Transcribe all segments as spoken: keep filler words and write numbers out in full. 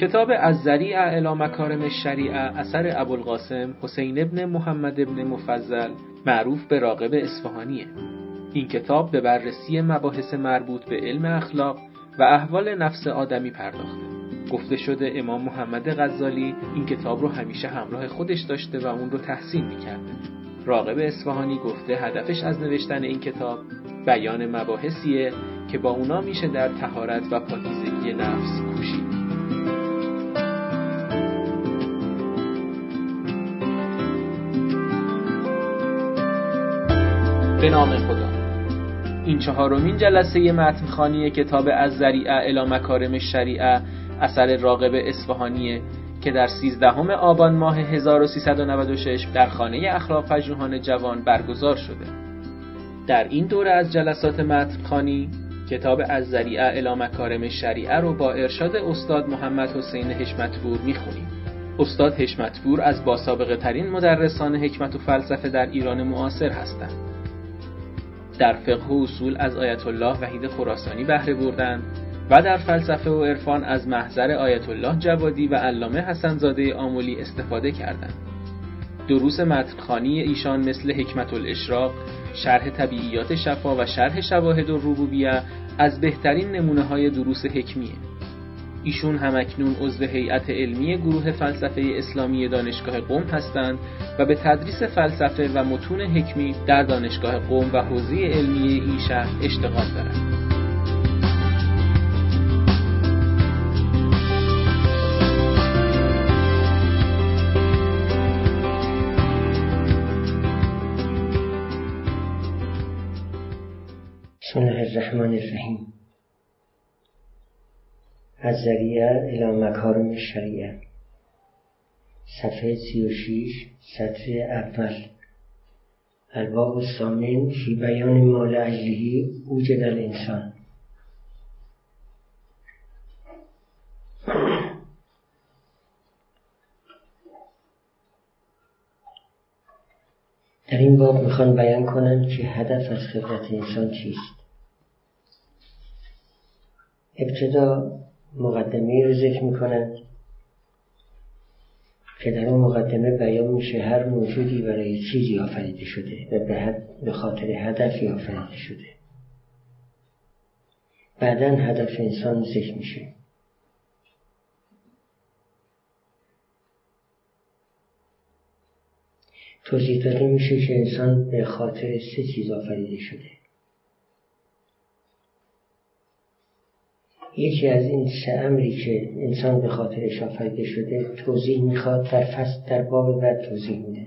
کتاب الذریعة الی مکارم الشریعة اثر ابو القاسم حسین ابن محمد ابن مفضل معروف به راغب اصفهانیه. این کتاب به بررسی مباحث مربوط به علم اخلاق و احوال نفس آدمی پرداخته. گفته شده امام محمد غزالی این کتاب رو همیشه همراه خودش داشته و اون رو تحسین می‌کرده. راغب اصفهانی گفته هدفش از نوشتن این کتاب بیان مباحثیه که با اونا میشه در طهارت و پاکیزگی نفس کوشید. به نام خدا. این چهارمین جلسه متن‌خوانی کتاب الذریعة الی مکارم الشریعة اثر راغب اصفهانی که در سیزدهم آبان ماه هزار و سیصد و نود و شش در خانه اخلاق‌پژوهان جوان برگزار شده. در این دوره از جلسات متن‌خوانی کتاب الذریعة الی مکارم الشریعة رو با ارشاد استاد محمد حسین حشمت‌پور می‌خونیم. استاد حشمت‌پور از باسابقه ترین مدرسان حکمت و فلسفه در ایران معاصر هستند. در فقه و اصول از آیت الله وحید خراسانی بهره بردند و در فلسفه و عرفان از محضر آیت الله جوادی و علامه حسنزاده آملی استفاده کردند. دروس متن‌خوانی ایشان مثل حکمت الاشراق، شرح طبیعیات شفا و شرح شواهد الربوبیه از بهترین نمونه‌های دروس حکمیه. ایشون همکنون عضو هیئت علمی گروه فلسفه اسلامی دانشگاه قم هستند و به تدریس فلسفه و متون حکمی در دانشگاه قم و حوزه علمیه این شهر اشتغال دارند. بسم الله الرحمن الرحیم. الذریعة الی مکارم الشریعة، صفحه سی و شش، سطر اول. الباب الثامن فی بیان ما لاجله اوجد الانسان. در این باب میخوان بیان کنن که هدف از خلقت انسان چیست. ابتدا مقدمه‌ای رو ذکر می‌کنند که در اون مقدمه بیان میشه هر موجودی برای چیزی آفریده شده و به خاطر هدفی آفریده شده. بعداً هدف انسان ذکر میشه. توضیح داده میشه که انسان به خاطر سه چیز آفریده شده. یکی از این سه امری که انسان به خاطرش آفریده شده توضیح میخواد در فصل در باب بعد توضیح میده.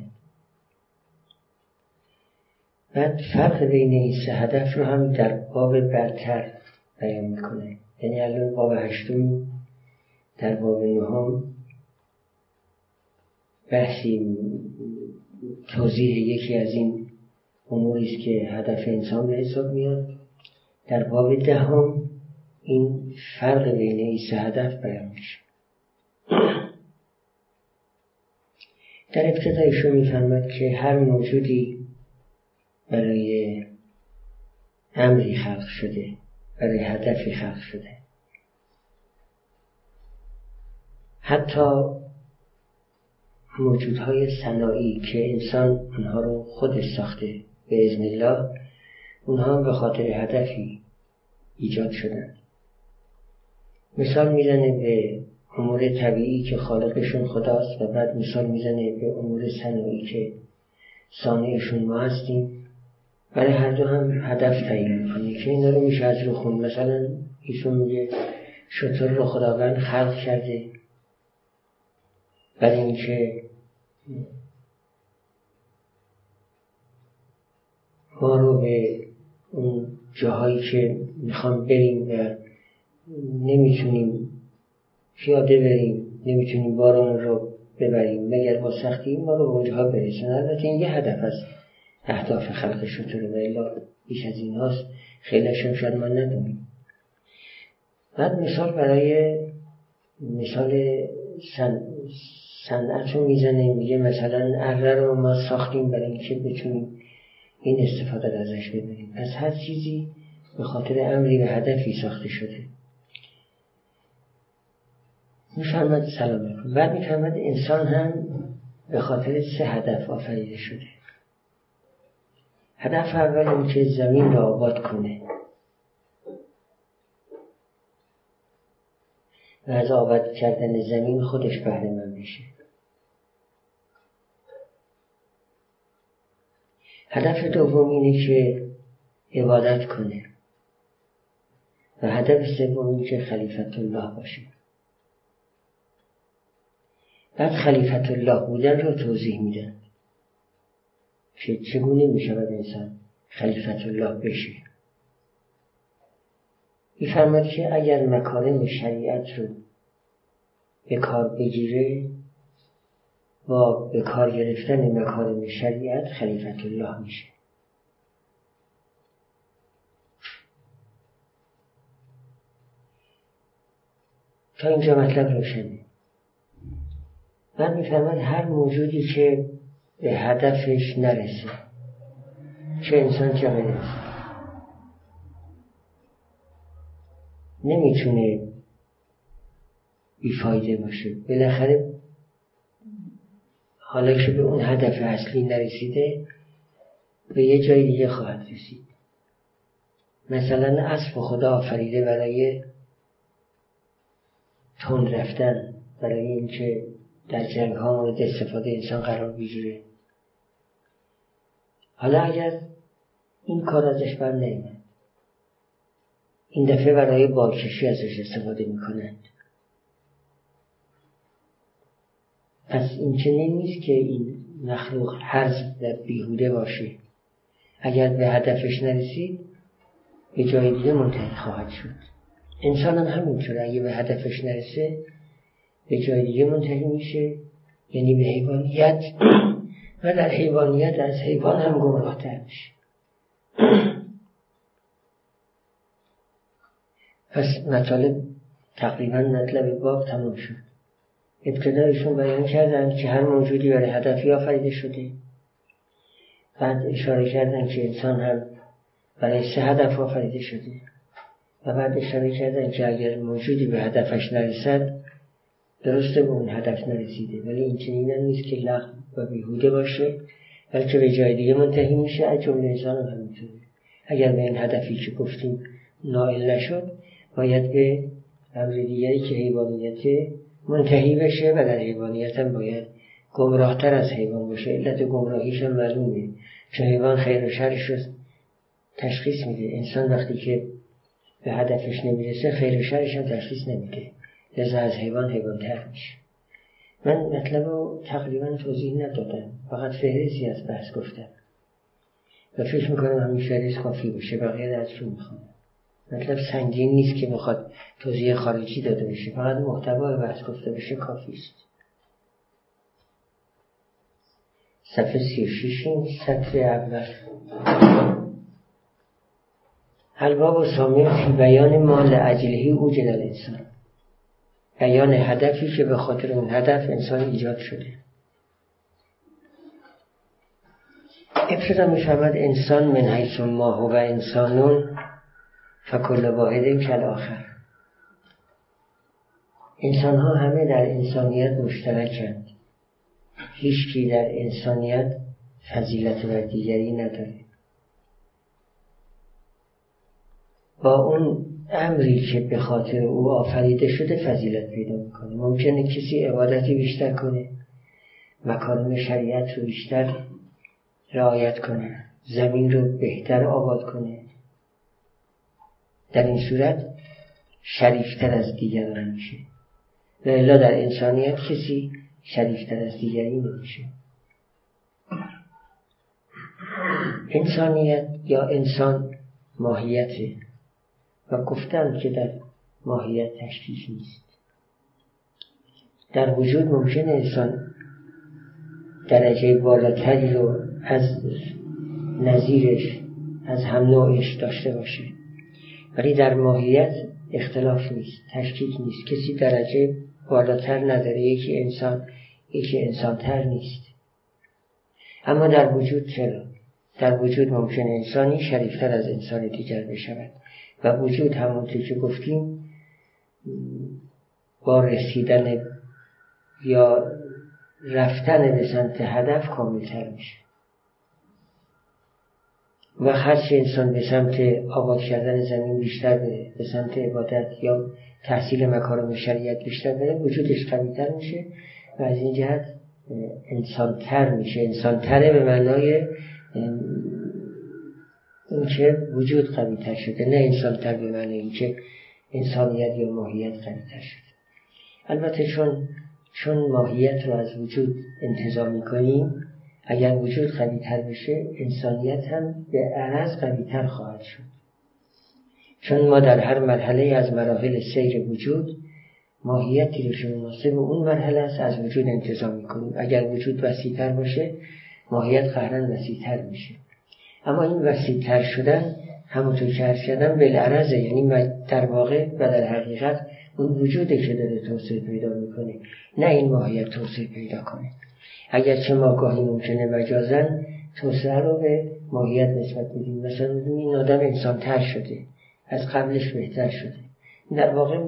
بعد فرق بین این سه هدف رو هم در باب بعدتر بیان میکنه. یعنی الان باب هشتم در باب نهم بحثی توضیح یکی از این اموریست که هدف انسان به حساب میاد. در باب دهم این فرق بین این سه هدف بیان میشه. در ابتدایشون میفرماد که هر موجودی برای امری خلق شده، برای هدفی خلق شده. حتی موجودهای صناعی که انسان اونها رو خودش ساخته به اذن الله، اونها به خاطر هدفی ایجاد شدن. مثال میزنه به امور طبیعی که خالقشون خداست و بعد مثال میزنه به امور صناعی که صانعشون ما هستیم. برای هر دو هم هدف تعیین میکنه که اینا رو میشه از رو خون. مثلا ایشون میگه شتر رو خداوند خلق کرده برای اینکه ما رو به اون جاهایی که میخوام بریم و نمیتونیم پیاده بریم، نمیتونیم باران رو ببریم مگر با سختی، ما رو به اونجاها برسونه. البته این یه هدف از اهداف خلق شطوره و الا بیش از این هاست، خیلیشون شاید ما ندونیم. بعد مثال برای مثال سن... صنعت رو میزنه، میگه مثلا اره رو ما ساختیم برای اینکه بتونیم این استفاده رو ازش ببریم. پس هر چیزی به خاطر امری و هدفی ساخته شده. میفرماد سلام علیکم. بعد میفرماد انسان هم به خاطر سه هدف آفریده شده. هدف اول اینکه زمین را آباد کنه و از آباد کردن زمین خودش بهره مند بشه. هدف دوم اینه که عبادت کنه و هدف سوم اینه که خلیفت الله باشه. بعد خلیفت الله بودن رو توضیح میدن که چگونه میشود انسان خلیفت الله بشه. میفرماد که اگر مکارم شریعت رو به کار بگیره با به کار گرفتن مکارم شریعت خلیفت الله میشه. تا اینجا مطلب روشنه. بعد میفرماد هر موجودی که به هدفش نرسه، چه انسان چه غیره، نمیتونه بیفایده باشه. بالاخره حالا که به اون هدف اصلی نرسیده به یه جای دیگه خواهد رسید. مثلا اسب خدا آفریده برای تند رفتن، برای اینکه در جنگ ها مورد استفاده انسان قرار بگیره. حالا اگر این کار ازش بر نمیاد، این دفعه برای بارکشی ازش استفاده میکنند. پس این چنین نیست که این مخلوق هرز در بیهوده باشه. اگر به هدفش نرسید به جای دیگه منتهی خواهد شد. انسان هم همینطوره، اگه به هدفش نرسه به جای دیگه منتهی میشه، یعنی به حیوانیت، و در حیوانیت از حیوان هم گمراه‌تر میشه. پس مطالب تقریبا مطلب باب تمام شد. ابتدایشون بیان کردن که هر موجودی برای هدفی آفریده شده، بعد اشاره کردن که انسان هم برای سه هدف آفریده شده، و بعد اشاره کردن که اگر موجودی به هدفش نرسد درسته به اون هدف نرسیده، ولی این چنین نیست که لغو و بیهوده باشه، بلکه به جای دیگه منتهی میشه. از جمله انسان هم همینطوره، اگر به این هدفی که گفتیم نائل نشد باید به امر دیگری که حیوانیته منتهی بشه، و در حیوانیت هم باید گمراهتر از حیوان باشه. علت گمراهیش هم معلومه، چون حیوان خیر و شرش رو تشخیص میده، انسان وقتی که به هدفش نمیرسه خیر و شرش هم تشخیص نمیده، لذا از حیوان حیوانتر میشه. من مطلب رو تقریبا توضیح ندادم، فقط فهرستی از بحث گفتم و فکر میکنم همین فهرست کافی باشه. بقیه از رو میخوام. مطلب سنگین نیست که بخواد توضیح خارجی داده بشه، فقط محتوای بحث گفته بشه کافی است. صفحه سی و شش سطر اول. الباب و سامیر فی بیان ما لعجلهی او جلال انسان، بیان هدفی که به خاطر اون هدف انسان ایجاد شده. ابتدا می‌فهمد انسان من حیث ما هو انسانون فکل واحد کل آخر. انسان ها همه در انسانیت مشترکند، هیچ کی در انسانیت فضیلت بر دیگری نداره. با اون امری که به خاطر او آفریده شده فضیلت پیدا میکنه. ممکنه کسی عبادتی بیشتر کنه، مکارم شریعت رو بیشتر رعایت کنه، زمین رو بهتر آباد کنه، در این صورت شریفتر از دیگران میشه. و الا در انسانیت کسی شریفتر از دیگری نمیشه. انسانیت یا انسان ماهیته و گفتم که در ماهیت تشکیش نیست. در وجود ممکنه انسان درجه بالاتری رو از نظیرش، از هم نوعش داشته باشه، ولی در ماهیت اختلاف نیست، تشکیک نیست، کسی درجه بالاتر نداره، یکی انسان یکی انسانتر نیست. اما در وجود چرا؟ در وجود ممکن انسانی شریفتر از انسان دیگر بشود، و وجود همونطور که گفتیم با رسیدن یا رفتن به سمت هدف کاملتر میشه. و هرچه انسان به سمت آباد کردن زمین بیشتر بره، به سمت عبادت یا تحصیل مکارم شریعت بیشتر بره، وجودش قوی‌تر میشه و از این جهت انسان‌تر میشه. انسان‌تره به معنای اینکه وجود قوی‌تر شده، نه انسان‌تر به معنای اینکه انسانیت یا ماهیت قوی‌تر شده. البته چون چون ماهیت رو از وجود انتزاع میکنیم، اگر وجود قوی‌تر بشه انسانیت هم به عرض قوی‌تر خواهد شد، چون ما در هر مرحله از مراحل سیر وجود ماهیتی رو که مناسب اون مرحله است از وجود انتزاع می‌کنیم. اگر وجود وسیع‌تر باشه ماهیت قهرن وسیع‌تر میشه، اما این وسیع‌تر شدن همونطور که عرض کردم بالعرضه، یعنی در واقع و در حقیقت اون وجودی که داره توسعه پیدا می‌کنه، نه این ماهیت توسعه پیدا کنه. اگرچه ما گاهی ممکنه مجازاً توسعه رو به ماهیت نسبت بدیم، مثلا می‌گیم این آدم انسان‌تر شده، از قبلش بهتر شده، در واقع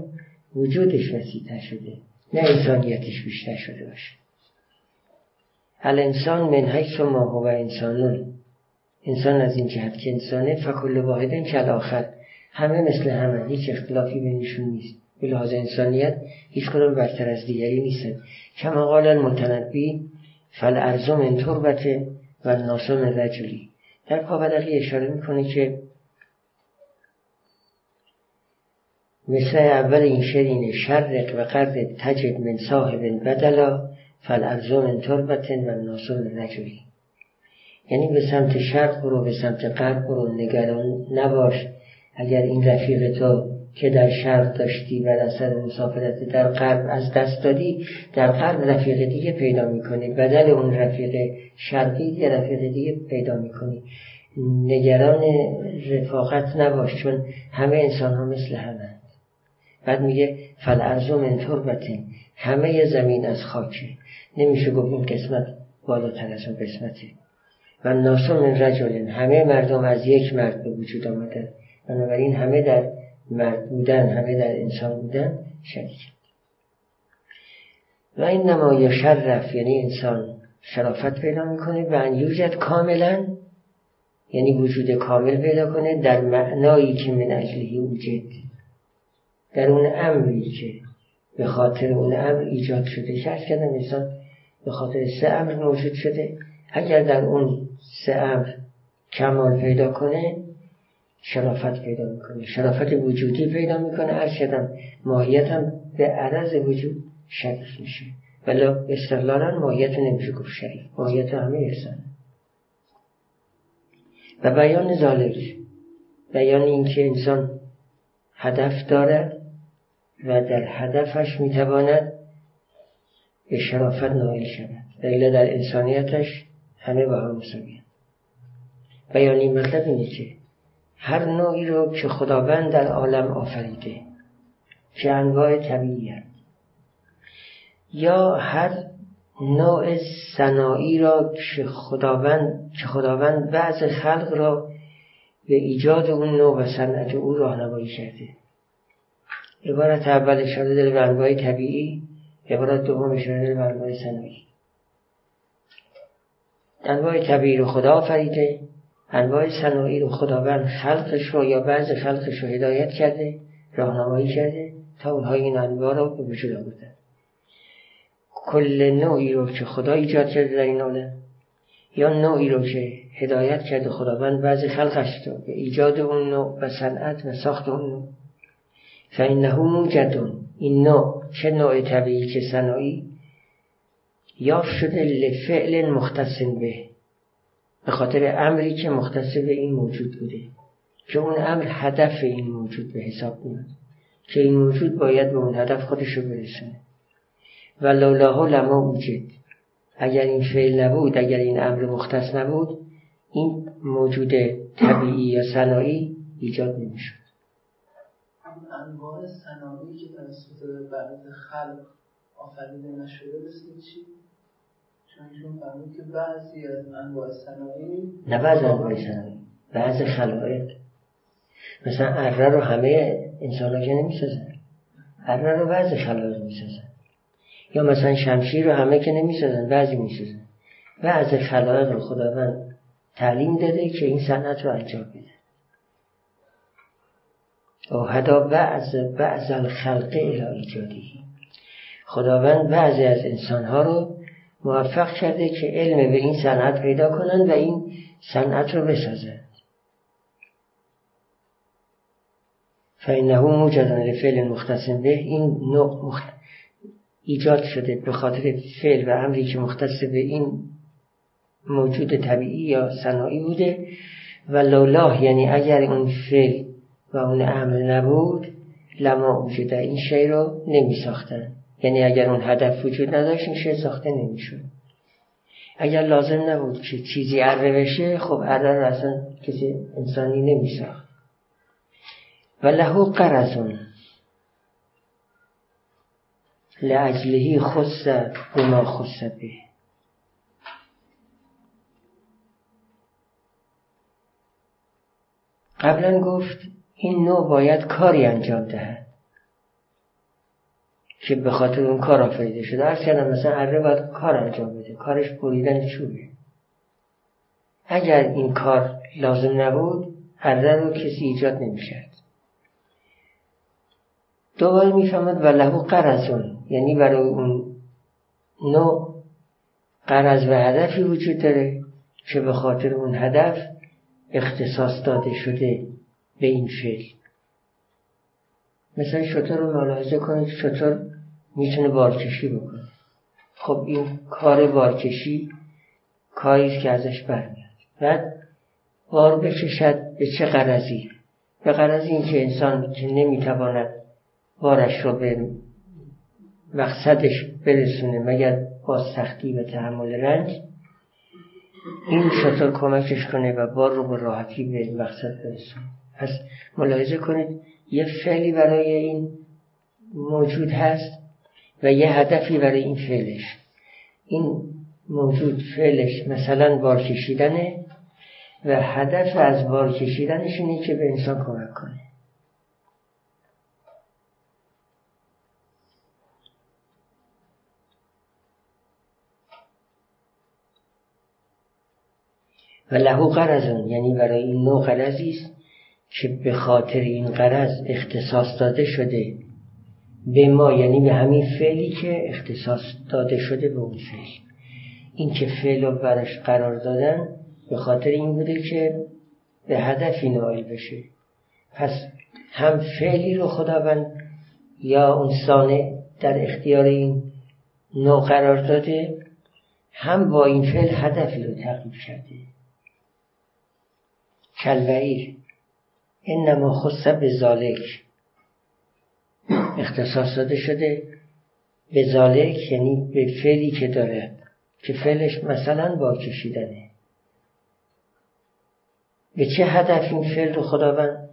وجودش وسیع‌تر شده، نه انسانیتش بیشتر شده باشه. الانسان من حیث ما هو انسانون، انسان از این جهت که انسانه، فکل واحد کالآخر، همه مثل همه، هیچ اختلافی بینشون نیست. به لحاظ انسانیت هیچ کدوم برتر از دیگری نیستن. کما قال المتنبی فالارض من تربته و الناس من رجلی. در پابدقی اشاره میکنه که مثل اول این شرین شرق و غرب تجد من صاحب بدلا فالارض من تربته و الناس من رجلی. یعنی به سمت شرق برو، به سمت غرب برو، نگران نباش اگر این رفیق تو که در شرق داشتی و در اثر مسافرت در غرب از دست دادی، در غرب رفیق دیگه پیدا میکنی، بدل اون رفیق شرقی یه رفیق دیگه پیدا میکنی. نگران رفاقت نباش، چون همه انسان ها مثل همه. بعد میگه فالارض من تربته، همه زمین از خاکه، نمیشه گفت این قسمت بالاتر از اون قسمته. و الناس من رجل، همه مردم از یک مرد به وجود آمدن، بنابراین همه در مرد بودن، همه در انسان بودن شریک. و این نمای شرف، یعنی انسان شرافت پیدا میکنه، و ان یوجد کاملا، یعنی وجود کامل پیدا کنه در معنایی که من اجله وجود، در اون امری که به خاطر اون امر ایجاد شده. شرح کردم انسان به خاطر سه امر موجود شده، اگر در اون سه امر کمال پیدا کنه شرافت پیدا میکنه، شرافت وجودی پیدا میکنه. عرض کردم ماهیت هم به عرض وجود شریف میشه، ولا استقلالا ماهیت نمیشه گفت شریف، ماهیت همه یکسان. و بیان ذالک، بیان این که انسان هدف دارد و در هدفش میتواند به شرافت نائل شود، ولی در انسانیتش همه با هم مساوی‌اند. بیان این مطلب اینه که هر نوعی رو که خداوند در عالم آفریده که انواع طبیعی هست، یا هر نوع صناعی را که خداوند که خداوند بعض خلق را به ایجاد اون نوع و صنعت او راهنمایی کرده. عبارت اول اشاره داره به انواع طبیعی، عبارت دوم اشاره داره به انواع صناعی. انواع طبیعی رو خدا آفریده، انواع صناعی رو خداوند خلقش رو یا بعض خلقش رو هدایت کرده، راهنمایی کرده تا اونها این انواع رو به وجود آوردن. کل نوعی رو که خدا ایجاد کرده در این عالم، یا نوعی رو که هدایت کرده خداوند بعض خلقش رو به ایجاد اون نوع و صنعت و ساخت اون نوع، فانه موجد، این نوع چه نوع طبیعی چه صناعی یافت شده لفعل مختص به، به خاطر امری که مختص به این موجود بوده، که اون امر هدف این موجود به حساب میاد، که این موجود باید به اون هدف خودش رو برسونه. و لولاها لما وجد، اگر این فعل نبود، اگر این امر مختص نبود، این موجود طبیعی یا صناعی ایجاد نمیشد. انواع صناعی که توسط بعض خلق آفریده نشده مثل چی؟ چون فهمید که بعضی از انواع صناعی، نه بعض انواع صناعی، بعض خلایق، مثلا اره رو همه انسان ها که نمی سازن، ارنا رو بعضی خلاص میسازن، یا مثلا شمشیر رو همه که نمیسازن، بعضی میسازن. بعضی خلاص رو خداوند تعلیم داده که این صنعت رو انجام بده. او هدا بعض بعض الخلق الی ایجادی، خداوند بعضی از انسانها رو موفق کرده که علم به این صنعت پیدا کنن و این صنعت رو بسازن. فإنه موجد لفعل مختص به، این نوع مخت... ایجاد شده به خاطر فعل و امری که مختص به این موجود طبیعی یا صناعی بوده. و لولاه یعنی اگر اون فعل و اون امر نبود لما وجود، این شی رو نمی ساختن. یعنی اگر اون هدف وجود نداشت این شی ساخته نمی شد. اگر لازم نبود که چیزی عرضه بشه، خب عرضه رو اصلا کسی انسانی نمی ساخت. و لهو قرزون لعجلهی خصه بما خصه به، قبلا گفت این نوع باید کاری انجام دهد که به خاطر اون کار آفریده شده. عرض کردم مثلا اره باید کار انجام بده، کارش بریدن چوبه. اگر این کار لازم نبود اره رو کسی ایجاد نمی‌کرد. دوباره میفهمد و لهو قرزون یعنی برای اون نوع قرز و هدفی وجود داره که به خاطر اون هدف اختصاص داده شده به این فعل. مثلا شتر رو ملاحظه کنید، شتر میتونه بارکشی بکنه. خب این کار بارکشی کاریست که ازش برمیاد. بعد بار بکشد به چه قرزی؟ به قرز این که انسان که نمیتواند بارش رو به مقصدش برسونه مگر با سختی و تحمل رنج، این شتر کمکش کنه و بار رو به راحتی به مقصد برسونه. پس ملاحظه کنید یه فعلی برای این موجود هست و یه هدفی برای این فعلش. این موجود فعلش مثلا بار کشیدنه و هدف از بار کشیدنش اینه که به انسان کمک کنه. و لهو قرزون یعنی برای این نوع قرزی است که به خاطر این قرز اختصاص داده شده به ما، یعنی به همین فعلی که اختصاص داده شده به اون فعل. این که فعل رو براش قرار دادن به خاطر این بوده که به هدفی نائل بشه. پس هم فعلی رو خداوند یا اون صانع در اختیار این نوع قرار داده، هم با این فعل هدفی رو تحقیق کرده. کلوعیر انما خص بذالک، اختصاص داده شده به ذالک یعنی به فعلی که داره که فعلش مثلا بار کشیدنه. به چه هدف این فعل رو خداوند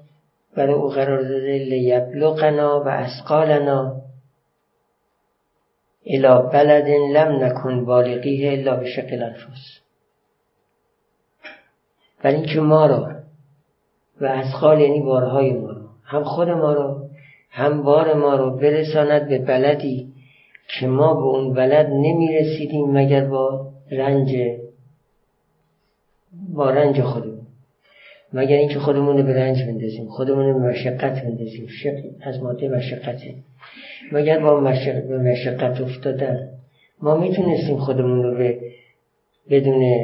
برای او قرار داده؟ لیبلغنا و اثقالنا الی بلد لم نکن بالغیه الا بشق الانفس، برای اینکه ما رو و اثقال یعنی بارهای ما رو، هم خود ما رو هم بار ما رو برساند به بلدی که ما به اون بلد نمی رسیدیم مگر با رنج با رنج خودمون، مگر اینکه خودمون رو به رنج بندازیم، خودمون رو به مشقت بندازیم. شق از ماده مشقته. مگر با مشق... به مشقت افتادن ما می تونستیم خودمون رو به بدون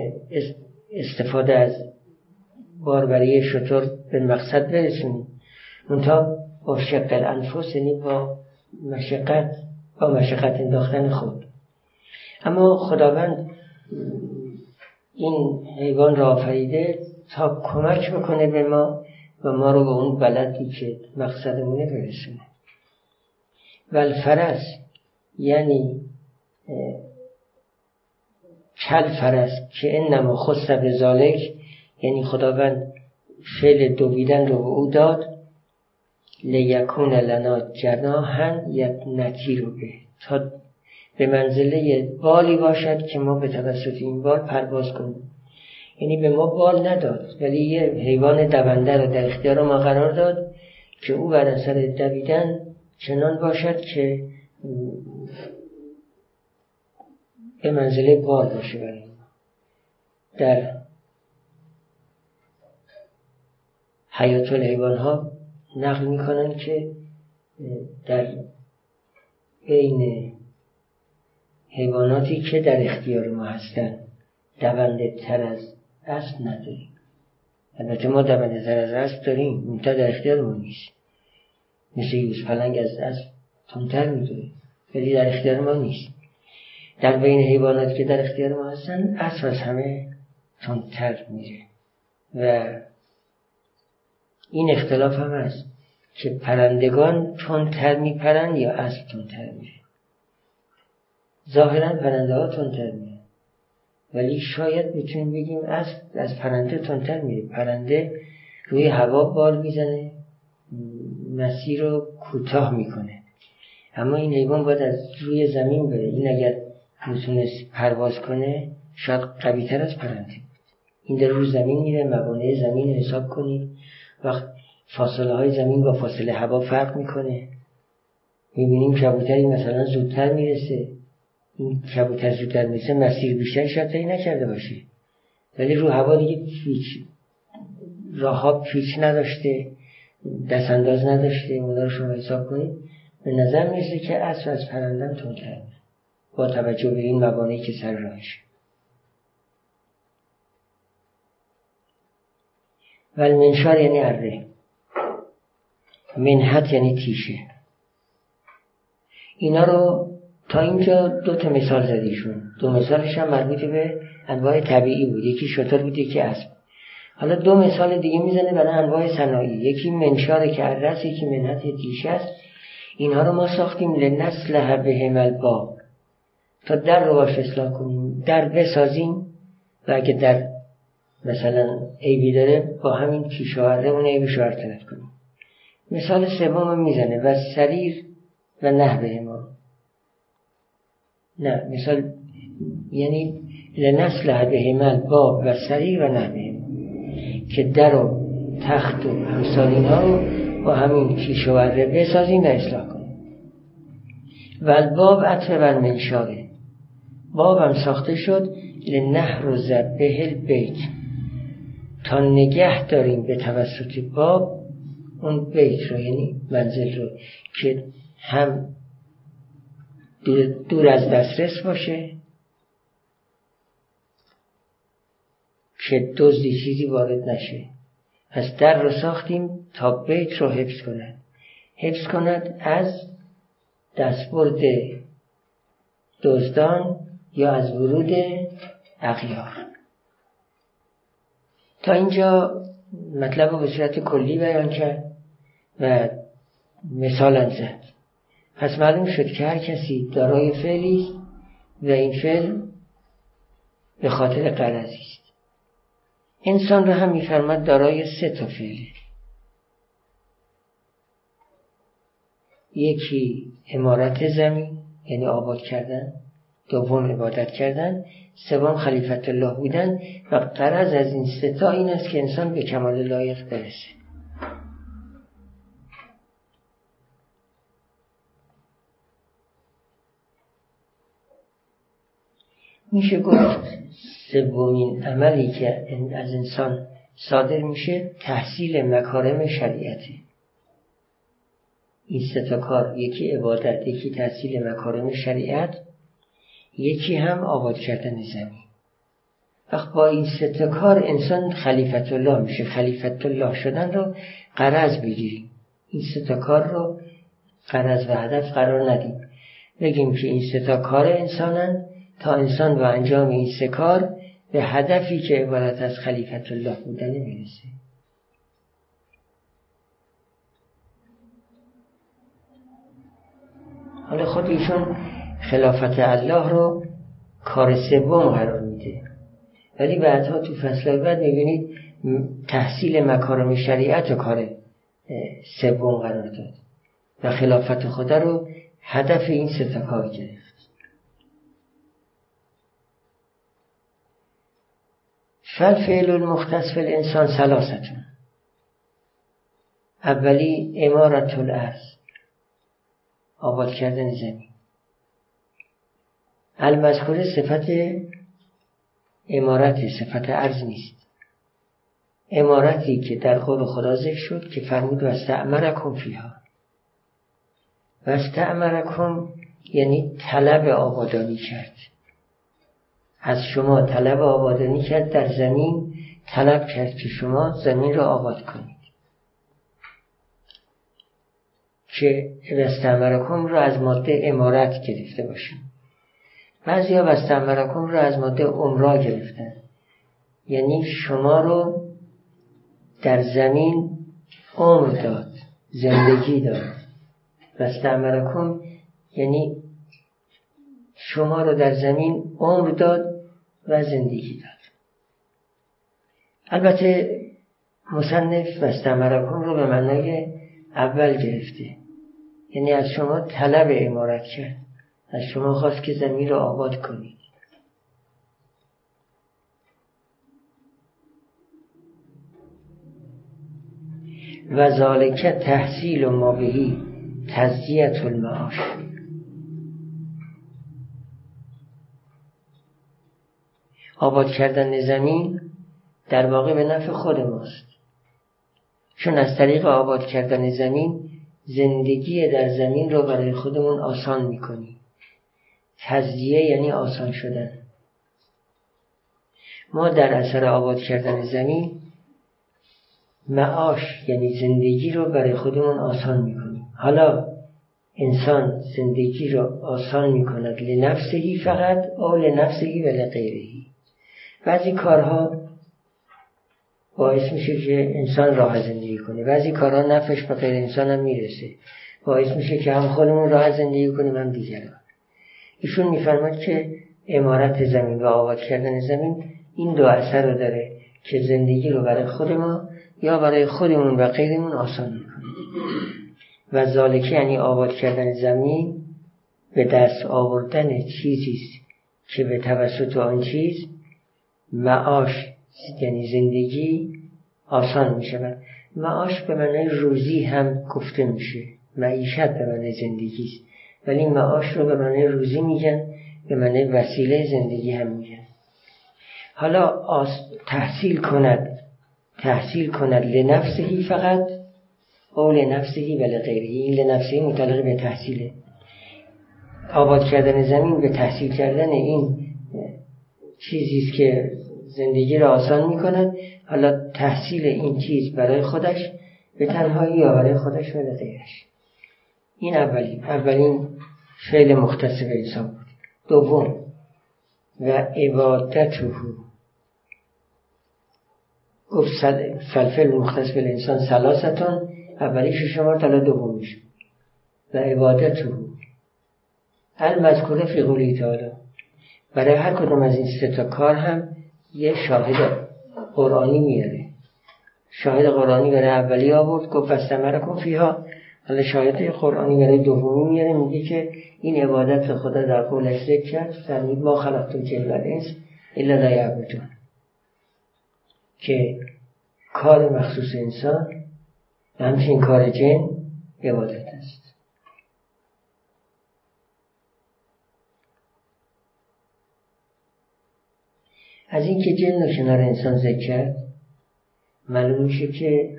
استفاده از بار برای شتر به مقصد برسونیم. منتها با شق الانفس یعنی با مشقت با مشقت انداختن خود. اما خداوند این حیوان را آفریده تا کمک بکنه به ما و ما رو به اون بلدی که مقصدمونه برسونه. والفرس یعنی کل فرس که انما خص بذالک یعنی خداوند فعل دویدن رو به او داد، لیکون لنا جناحا یتنکی رو به، تا به منزله بالی باشد که ما به توسط این بال پرواز کنیم. یعنی به ما بال نداد ولی یه حیوان دونده رو در اختیار ما قرار داد که او بر اثر دویدن چنان باشد که به منزله بار باشه برای ما در حیات الحیوان ها نقل میکنن که در بین حیواناتی که در اختیار ما هستن دونده تر از اسب نداریم. البته ما دونده تر از اسب داریم، اون تا در اختیار ما نیست. مثل یوز پلنگ از اسب تندتر میدونه ولی در اختیار ما نیست. در بین حیواناتی که در اختیار ما هستن اسب از همه تندتر میره و این اختلاف هم هست که پرندگان تندتر میپرند یا اسب تندتر میره. ظاهرا پرنده ها تندتر میره ولی شاید میتونیم بگیم اسب از پرنده تندتر میره. پرنده روی هوا بال میزنه، مسیر رو کوتاه میکنه، اما این حیوان باید از روی زمین بره. این اگر میتونست پرواز کنه شاید قوی تر از پرنده بود. این در روی زمین میره، موانع زمین رو حساب کنید. وقت فاصله های زمین با فاصله هوا فرق میکنه. میبینیم کبوتری مثلا زودتر میرسه، این کبوتر زودتر میرسه، مسیر بیشتر شاید تایی نکرده باشه ولی رو هوا دیگه پیچ راه ها پیچ نداشته، دست انداز نداشته. اونا رو شما حساب کنید به نظر میرسه که اسب از پرندم تندتر با توجه به این موانعی که سر راهشه. والمنشار یعنی اره، منحت یعنی تیشه. اینا رو تا اینجا دو تا مثال زدیشون، دو مثالش هم مربوط به انواع طبیعی بود، یکی شتر بود یکی اسب. حالا دو مثال دیگه میزنه برای انواع صناعی، یکی منشار که اره است یکی منحت تیشه است. اینها رو ما ساختیم لنصلح بهم الباب، تا در رو باش اصلاح کنیم، در بسازیم و اگه در مثلا عیبی داره با همین تیشه اره اون عیب شوهر طرف کنیم. مثال سوم میزنه و سریر و نحوه ما، نه مثال یعنی لنصلح بهم الباب و سریر و نحوه ما، که در و تخت و همسال اینا رو با همین تیشه اره بسازیم و اصلاح کنیم. و الباب عطف بر منشاره، باب هم ساخته شد لنحر ذبه البیت، تا نگه داریم به توسط باب اون بیت رو یعنی منزل رو که هم دور, دور از دسترس باشه که دزدی چیزی وارد نشه. پس در رو ساختیم تا بیت رو حفظ کند، حفظ کند از دستبرد دزدان یا از ورود اغیار. تا اینجا مطلب رو به صورت کلی بیان کرد و مثالا زد. پس معلوم شد که هر کسی دارای فعلی است و این فعل به خاطر غرضی است. انسان رو هم می‌فرماد دارای سه تا فعله، یکی عمارت زمین یعنی آباد کردن، دوم عبادت کردن، سوم خلیفت الله بودن. و غرض از این سه تا این است که انسان به کمال لایق برسه. میشه گفت سومین عملی که از انسان صادر میشه تحصیل مکارم شریعته. این سه تا کار، یکی عبادت، یکی تحصیل مکارم شریعت، یکی هم آباد کردن زمین. وقت با این سه تا کار انسان خلیفت الله میشه. خلیفت الله شدن رو غرض بگیریم، این سه تا کار رو غرض و هدف قرار ندیم، بگیم که این سه تا کار انسانن تا انسان با انجام این سه کار به هدفی که عبارت از خلیفت الله بودنه میرسه. حالا خود ایشون خلافت الله رو کار سوم قرار میده ولی بعدها تو فصلهای بعد میبینید تحصیل مکارم شریعت رو کار سوم قرار داد و خلافت خدا رو هدف این سه تا کار گرفت. فالفعل المختص بالانسان ثلاثه، اولی عمارة الارض، آباد کردن زمین. المذکوره صفت امارت، صفت ارض نیست. امارتی که در قول خدا ذکر شد که فرمود واستعمرکم فیها. واستعمرکم یعنی طلب آبادانی کرد، از شما طلب آبادانی کرد، در زمین طلب کرد که شما زمین را آباد کنید. که واستعمرکم را از ماده امارت گرفته باشیم. بعضی ها واستعمرکم را از ماده عمرا گرفتن، یعنی شما رو در زمین عمر داد، زندگی داد. واستعمرکم یعنی شما رو در زمین عمر داد و زندگی داد. البته مصنف واستعمرکم رو به معنای اول گرفته، یعنی از شما طلب امارت کرد، از شما خواست که زمین رو آباد کنید. و ذالک تحصیل و ما بهی تزکیة المعاش. آباد کردن زمین در واقع به نفع خود ماست، چون از طریق آباد کردن زمین زندگی در زمین رو برای خودمون آسان میکنیم. تزکیه یعنی آسان شدن. ما در اثر آباد کردن زمین معاش یعنی زندگی رو برای خودمون آسان میکنیم. حالا انسان زندگی رو آسان میکند لنفسهی فقط او لنفسهی و لغیرهی. بعضی کارها باعث میشه که انسان راحت زندگی کنه، بعضی کارها نفعش به غیر انسان هم میرسه، باعث میشه که هم خودمون راحت زندگی کنیم هم دیگران. ایشون میفرماد که امارت زمین و آباد کردن زمین این دو اثر رو داره که زندگی رو برای خود ما یا برای خودمون و غیرمون آسان میکنه. و ذالک یعنی آباد کردن زمین به دست آوردن چیزیست که به توسط آن چیز معاش یعنی زندگی آسان میشه. معاش به معنی روزی هم گفته میشه، معیشت به معنی زندگیست، ولی معاش رو به معنی روزی میگن، به معنی وسیله زندگی هم میگن. حالا آس... تحصیل کند تحصیل کند لنفسهی فقط او لنفسهی و لغیرهی. این لنفسهی متعلق به تحصیله. آباد کردن زمین به تحصیل کردن این چیزیست که زندگی را آسان میکند. حالا تحصیل این چیز برای خودش به تنهایی یا برای خودش و لغیرش. این اولین اولین فعل مختص به انسان بود. دوم و عبادته، گفت فلفل مختص به انسان ثلاثتان، اولیش شمار تلا دومیش و عبادته المذکوره فی قوله تعالی. برای هر کدوم از این سه تا کار هم یه شاهد قرآنی میاره. شاهد قرآنی برای اولی آورد گفت واستعمرکم فیها، حالا شاید قرآنی برای دومی میاره میگه که این عبادت خدا در قولش ذکر کرد، فرمود ما خلقت الجن و الانس الا لیعبدون، که کار مخصوص انسان و همچنین کار جن عبادت است. از اینکه جن رو کنار انسان ذکر کرد معلوم میشه که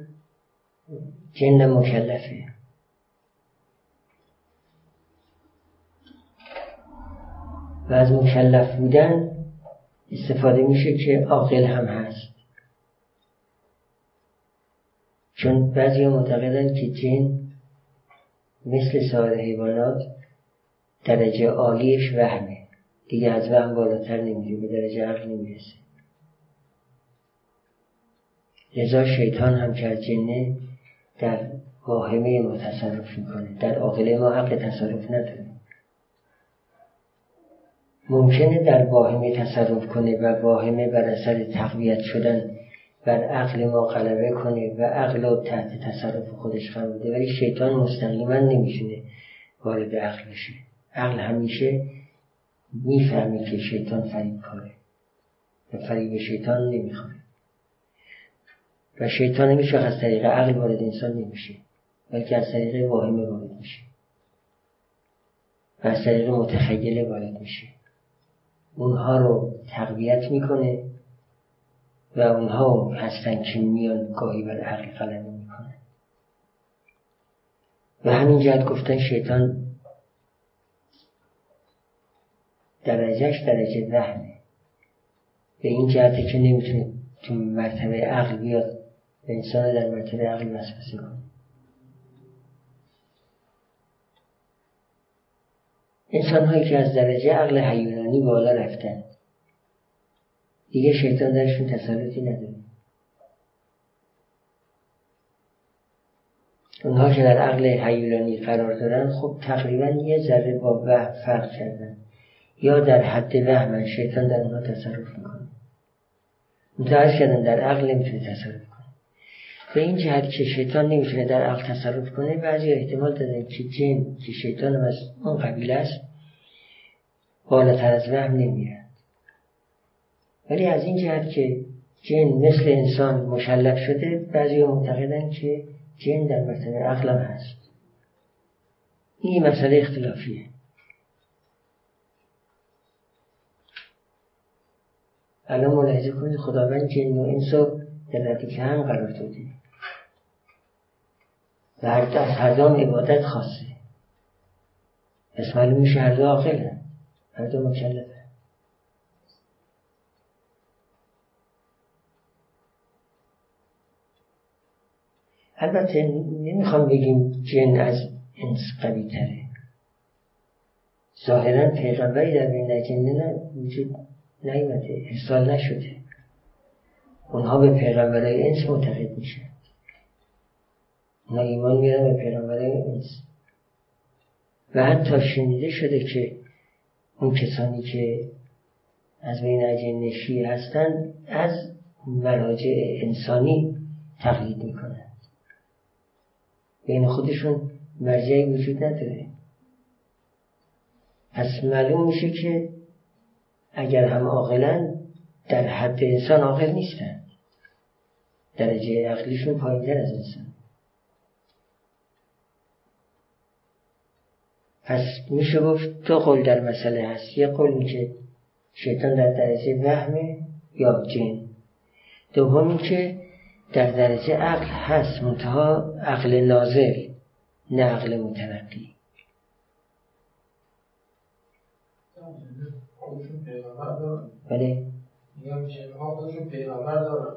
جن مکلفه. و از مکلف بودن استفاده میشه که عاقل هم هست، چون بعضی ها معتقدن که جن مثل سایر حیوانات درجه عالیش وهمه، دیگه از وهم بالاتر نمیره، به درجه عقل نمیرسه. لذا شیطان هم که از جنه در واهمه ما تصرف میکنه، در عاقله ما حق تصرف نداره. ممکنه در واهمه تصرف کنه و واهمه بر اثر تقویت شدن بر عقل ما غلبه کنه و عقل رو تحت تصرف خودش قرار بده، ولی شیطان مستقیما نمیشونه وارد عقل بشه. عقل همیشه میفهمه که شیطان فریب کاره و فریب شیطان نمیخوره و شیطان نمیشه از طریق عقل وارد انسان نمیشه، بلکه از طریق واهمه وارد میشه. و از طریق متخیله وارد میشه، اونها رو تقویت میکنه و اونها هستن که میان گاهی بر حقیقت غلبه میکنن. و همین جهت گفتن شیطان درجهش درجه وهمه، به این جهت که نمیتونه تو مرتبه عقل بیاد و انسان در مرتبه عقل وسوسه کنه. انسان هایی که از درجه عقل حیوانی بالا رفتن دیگه شیطان درشون تسلطی نداره. اونها که در عقل حیوانی قرار دارن خب تقریبا یه ذره با وهم فرق کردن یا در حد وهمن، شیطان در اونها تصرف میکنه. متعرض کردن در عقل نمیتونه تصرف کنه، به این جهت که شیطان نمیتونه در عقل تصرف کنه. بعضی احتمال دادن که جن که شیطان هم از اون قبیله است بالاتر از وهم نمیرن، ولی از این جهت که جن مثل انسان مشلق شده بعضی ها معتقدن که جن در مرتبه عقل هم هست. این مسئله اختلافیه. الان ملاحظه کنید خداوند جن و انس رو در ردی که هم قرار داده و از هر دام عبادت خاصه، پس معلوم میشه هر دو عاقل هم، هر دو مکلف هم. البته نمیخوام بگیم جن از انس قوی تره، ظاهرا پیغمبری در بین جنه وجود نیامده، ارسال نشده، اونها به پیغمبرای انس معتقد میشن، اونها ایمان میارن به پیغمبرای انس. و حتی شنیده شده که اون کسانی که از بین اجنه شیعه هستن از مراجع انسانی تقلید میکنن، بین خودشون مرجعی وجود نداره. پس معلوم میشه که اگر هم عاقلن در حد انسان عاقل نیستن، درجه عقلیشون پایین‌تر از انسان. پس میشه گفت دو قول در مسئله هست، یک قول این که شیطان در درجه وهمه یا جن، دوم این که در درجه عقل هست منتها عقل ناظر نه عقل متنقی. بله میگم جنها خودشون پیغمبر دارن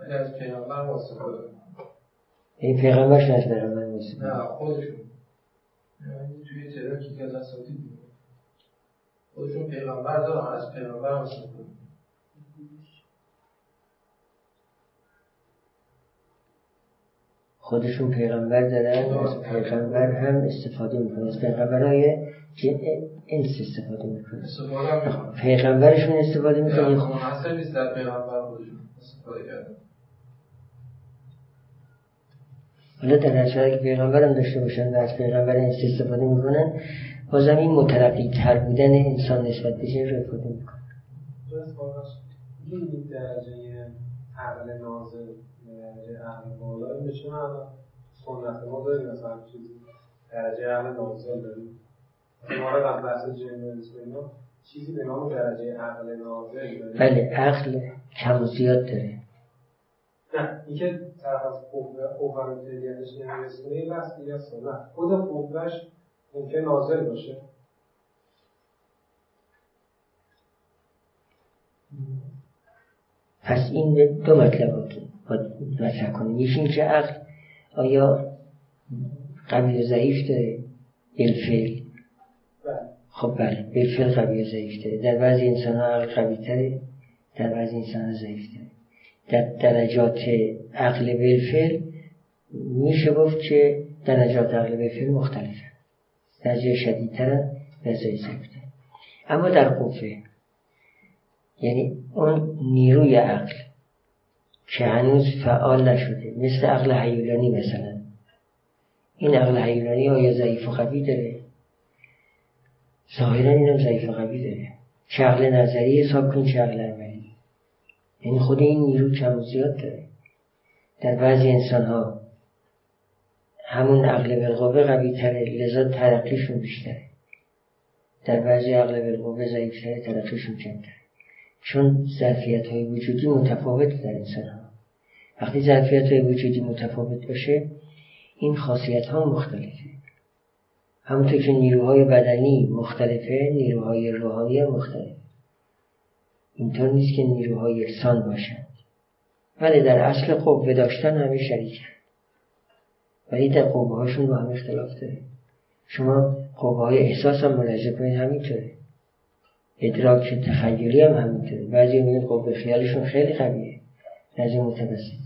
ولی از پیغمبر واسطه دارن، این پیغمبرش از پیغمبر واسطه نه خودشون، یعنی توی ترکی که از اساطیر خودشون پیغمبر دارن از پیغمبر واسطه دارن. خودشون پیغمبر دارن از پیغمبر هم استفاده میکنن، از پیغمبرهای انس استفاده میکنن، پیغمبرشون استفاده میکنن. منحصر نیست در پیغمبر خودشون استفاده کردن. حالا در اصل که پیغمبر هم داشته باشن و از پیغمبر انس استفاده میکنن، بازم این مترقی تر بودن انسان نسبت به جن رو استفاده میکنن. این درجه عقل ناظر درجه عقل بالا این بشه معنی سنت ما داریم، مثلا چیزی درجه عقل ناظر داریم، ما رو هم بحث جنرالسم اینا چیزی به نام درجه عقل ناظر داریم. بله عقل کم و زیاد داره، نه این که طرف از قوه رو تریدش نمیرسونه این بحث دیگه است. نه خود قوهش ممکن ناظر باشه. پس این دو مطلب رو مطرح کنیم، یکی این که عقل آیا قوی و ضعیف داره؟ بالفعل خب بله، بالفعل قوی و ضعیف داره. در بعضی انسان ها عقل قوی تره، در بعضی انسان ها ضعیف تره. در درجات عقل بالفعل میشه گفت که درجات عقل بالفعل مختلفه، درجه شدیدتره و ضعیفتره. اما در قوه یعنی اون نیروی عقل که هنوز فعال نشده، مثل عقل حیولانی مثلا، این عقل حیولانی آیا ضعیف و قوی داره؟ ظاهرا اینم ضعیف و قوی داره. چه عقل نظری حساب کن چه عقل عملی، یعنی خود این نیرو کم و زیاد داره. در بعضی انسان ها همون عقل بالقوه قوی تره لذا ترقیشون بیشتره، در بعضی عقل بالقوه ضعیف‌تر، تلقیشون کمتر، چون ظرفیت‌های وجودی متفاوت در انسان‌ها. وقتی ظرفیت‌های وجودی متفاوت باشه، این خاصیت‌ها مختلفه. همونطور که نیروهای بدنی مختلفه، نیروهای روحانی مختلفه. اینطور نیست که نیروهای یکسان باشند، ولی در اصل قوه داشتن همه شریکن، ولی در قوه هاشون با هم اختلاف داره. شما قوه های احساس هم ملاحظه کنید، همینطوره. ادراک تخیلی هم همینطوره. بعضی میگن قوه خیالشون خیلی قویه، بعضی متوسط.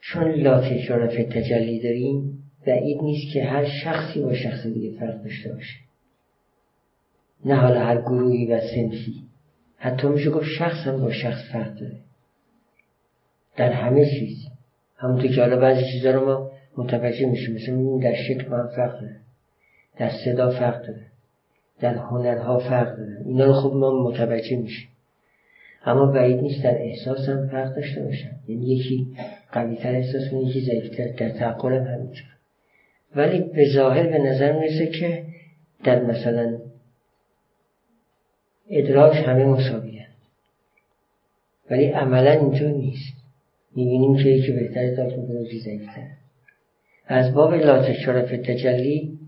چون لاتکرار فی تجلی داریم، بعید نیست که هر شخصی با شخص دیگه فرق داشته باشه، نه حالا هر گروهی و صنفی. حتی میشه گفت شخص هم با شخص فرق داره در همه چیز. همونطور که حالا بعضی چیزا رو ما متوجه میشیم، مثلا میبینیم در شکل با هم فرق داره، در صدا فرق داره، در هنرها فرق داره. اینا رو خب ما متوجه میشیم، اما بعید نیست در احساس هم فرق داشته باشن. یعنی یکی قوی‌تر احساس کنه، یکی ضعیف‌تر. در تعقل هم همینجور. ولی به ظاهر به نظر میرسه که در مثلا ادراک همه مساوی هست، ولی عملا اینجور نیست. میبینیم که یکی بهتر ادراک میکنه، یکی ضعیف‌تر. از باب لاتکرار فی تجلی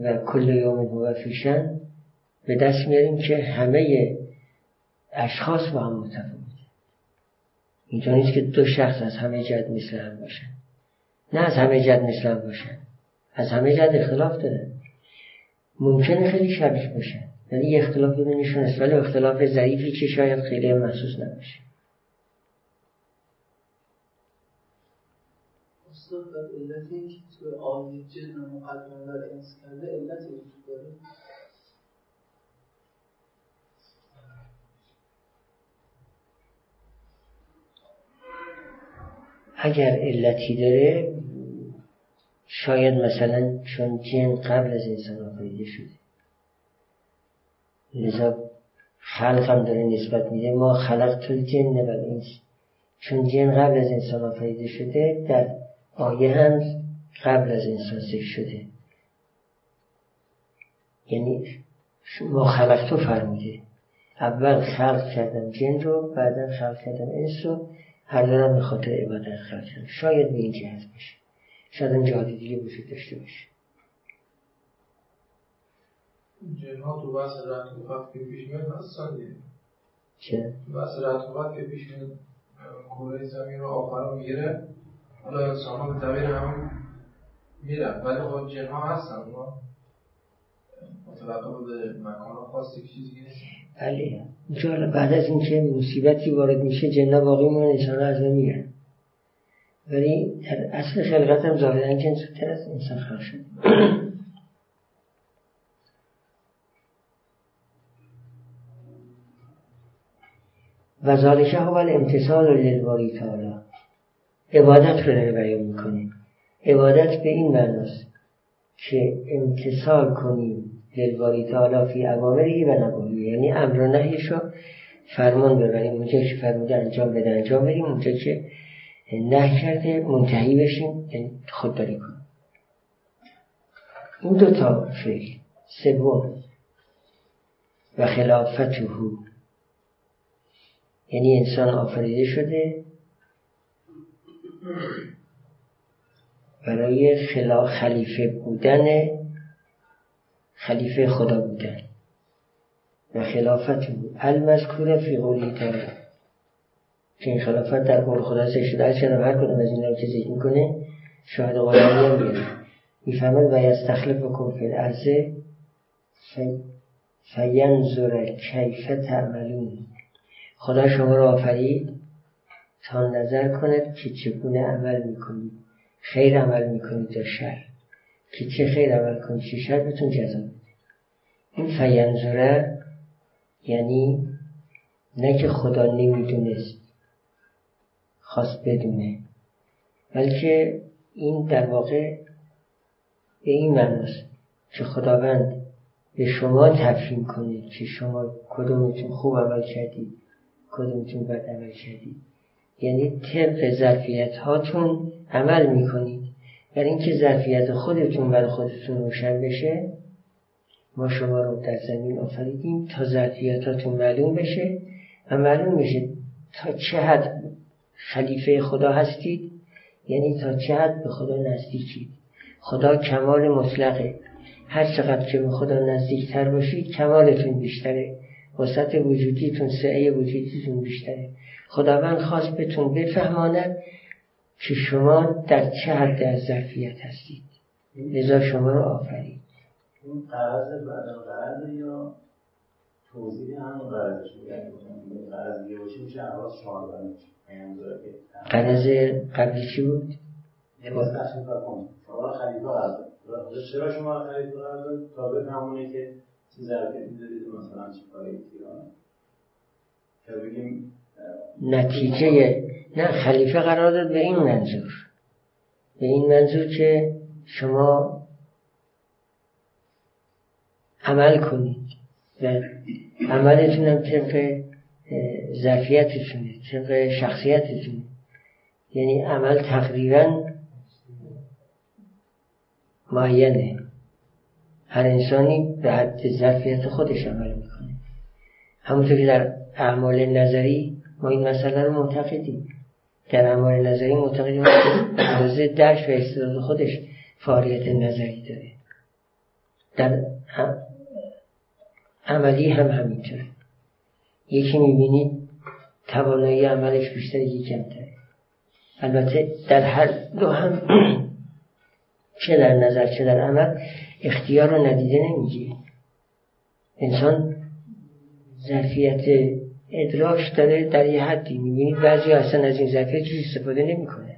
و کل یوم هو فی شأن به دست میاریم که همه اشخاص با هم متفاوته. اینجا نیست که دو شخص از همه جهت مثل هم باشن، نه از همه جهت مثل هم باشن، از همه جهت اختلاف دارن. ممکنه خیلی شبیه باشن، ولی یه اختلاف بینشون هست، ولی اختلاف ضعیفی که شاید خیلی محسوس نباشه. استاد علت این که تو آیه جن و مقدمه و انس کرده، علت این که داره اگر علتی داره، شاید مثلا چون جن قبل از انسان آفریده شده، لذا خلق هم داره نسبت میده. ما خلق تو جن نبل اینس، چون جن قبل از انسان آفریده شده، در آیه هم قبل از انسان ذکر شده. یعنی ما خلق تو فرموده، اول خلق کردم جن رو، بعدا خلق کردم انس رو، هر دارم به خاطر عبادت خلق کردم. شاید به این جهت باشه، شاید هم جهاتی دیگه وجود داشته باشه. جنها تو بحث رد خوبت که پیش میاد هستن دیگه چه؟ تو بحث رد خوبت که پیش میاد کره زمین رو آفرا میگیره، حالا انسان ها به طبیل همون میرن، ولی خب جنها هستن اونا متوقع به مکان خاصی که چیزی نیست. بله، اینجا بعد از اینکه مصیبتی وارد میشه، جنها باقی میمونن، انسان ها از نمیرن. ولی در اصل خلقت هم ظاهرن که زودتر از انسان خلق شد. و ذالک هو الامتثال للباری تعالی. عبادت رو داره بیان میکنه. عبادت به این معناست که امتثال کنیم للباری تعالی فی اوامره و نواهیه، یعنی امر و نهیش رو فرمان ببریم. اونجا که فرموده انجام بده انجام بدیم، اونجا که نه کرده منتهی بشیم، یعنی خودداری کنیم. این دوتا فعل سوم و خلافته، یعنی انسان آفریده شده برای خلا خلیفه بودن، خلیفه خدا بودن. و خلافت المذکوره فی قوله تعالی، که این خلافت در قول خدا ذکر شده. هرچند هر کدوم از اینا که ذکر میکنه شاهد قرآنی هم میاره. میفهمد و یستخلفکم فی الارض فینظر کیف تعملون. خدا شما را آفرید تا نظر کند که چگونه عمل میکنید، خیر عمل میکنید یا شر، که چه خیر عمل کنید چه شر بهتون جزا بده. این فینظره یعنی نه که خدا نمیدونست خواست بدونه، بلکه این در واقع به این معناست که خداوند به شما تفهیم کنه که شما کدومتون خوب عمل کردید، کدومتون بد عمل کردید. یعنی طبق ظرفیت هاتون عمل میکنید، برای اینکه ظرفیت خودتون برای خودتون روشن بشه، ما شما رو در زمین آفریدیم تا ظرفیتاتون معلوم بشه و معلوم بشه تا چه حد خلیفه خدا هستید، یعنی تا چه حد به خدا نزدیکید. خدا کمال مطلقه، هر چقدر که به خدا نزدیکتر باشید کمالتون بیشتره، وسط وجودیتون، سعه وجودیتون بیشتره. خداوند خواست بهتون بفهماند که شما در چه حد از ظرفیت هستید، لذا شما رو آفرید. این قرض بدن قرض یا توضیح هم قرض شده قرض یوشی میشه عوض شما رو قرض قبلی چی بود؟ نباز قصد کار کنم شما رو خلیفه قرض دارد چرا شما رو خلیفه قرض دارد تا بفهمونه که چی ظرفیتی دارید و مثلا چی کاری ایران که بگیم نتیجه. نه، خلیفه قرار داد به این منظور، به این منظور که شما عمل کنید و عملتون هم طبق ظرفیتتونه، طبق شخصیتتونه، یعنی عمل تقریبا معینه، هر انسانی به حد ظرفیت خودش عمل میکنه. همونطور که در اعمال نظری ما این مسئله رو معتقدیم، در اعمال نظری معتقدیم که اندازه درش و استعداد خودش فعالیت نظری داره، در عملی هم همینطوره. یکی میبینید توانایی عملش بیشتر، یکی کمتره. البته در هر دو هم چه در نظر چه در عمل اختیار رو ندیده نمیگه. انسان ظرفیت ادراکش داره در یه حدی، میبینید بعضی اصلا از این ظرفیت چیزی استفاده نمیکنه،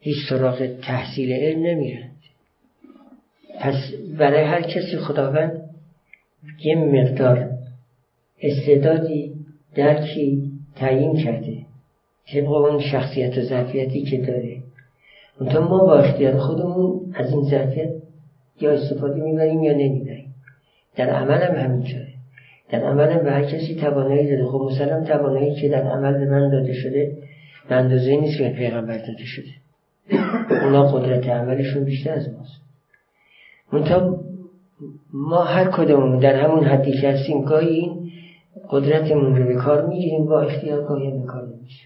هیچ سراغ تحصیل علم نمیرند. پس برای هر کسی خداوند یه مقدار استعدادی درکی تعیین کرده طبق اون شخصیت و ظرفیتی که داره. اونتا ما با اختیار خودمون از این ظرفیت یا استفاده میبریم یا نمیبریم. در عمل هم همینطوره، در عمل هم به هر کسی توانایی داده. خب مثلا توانایی که در عمل به من داده شده به اندازه نیست که پیغمبر داده شده، اونا قدرت عملشون بیشتر از ماست. اونتا ما هر کدومون در همون حدی که هستیم گاهی این قدرتمون رو به کار میگیریم، با اختیار گاهی به کار نمیشه.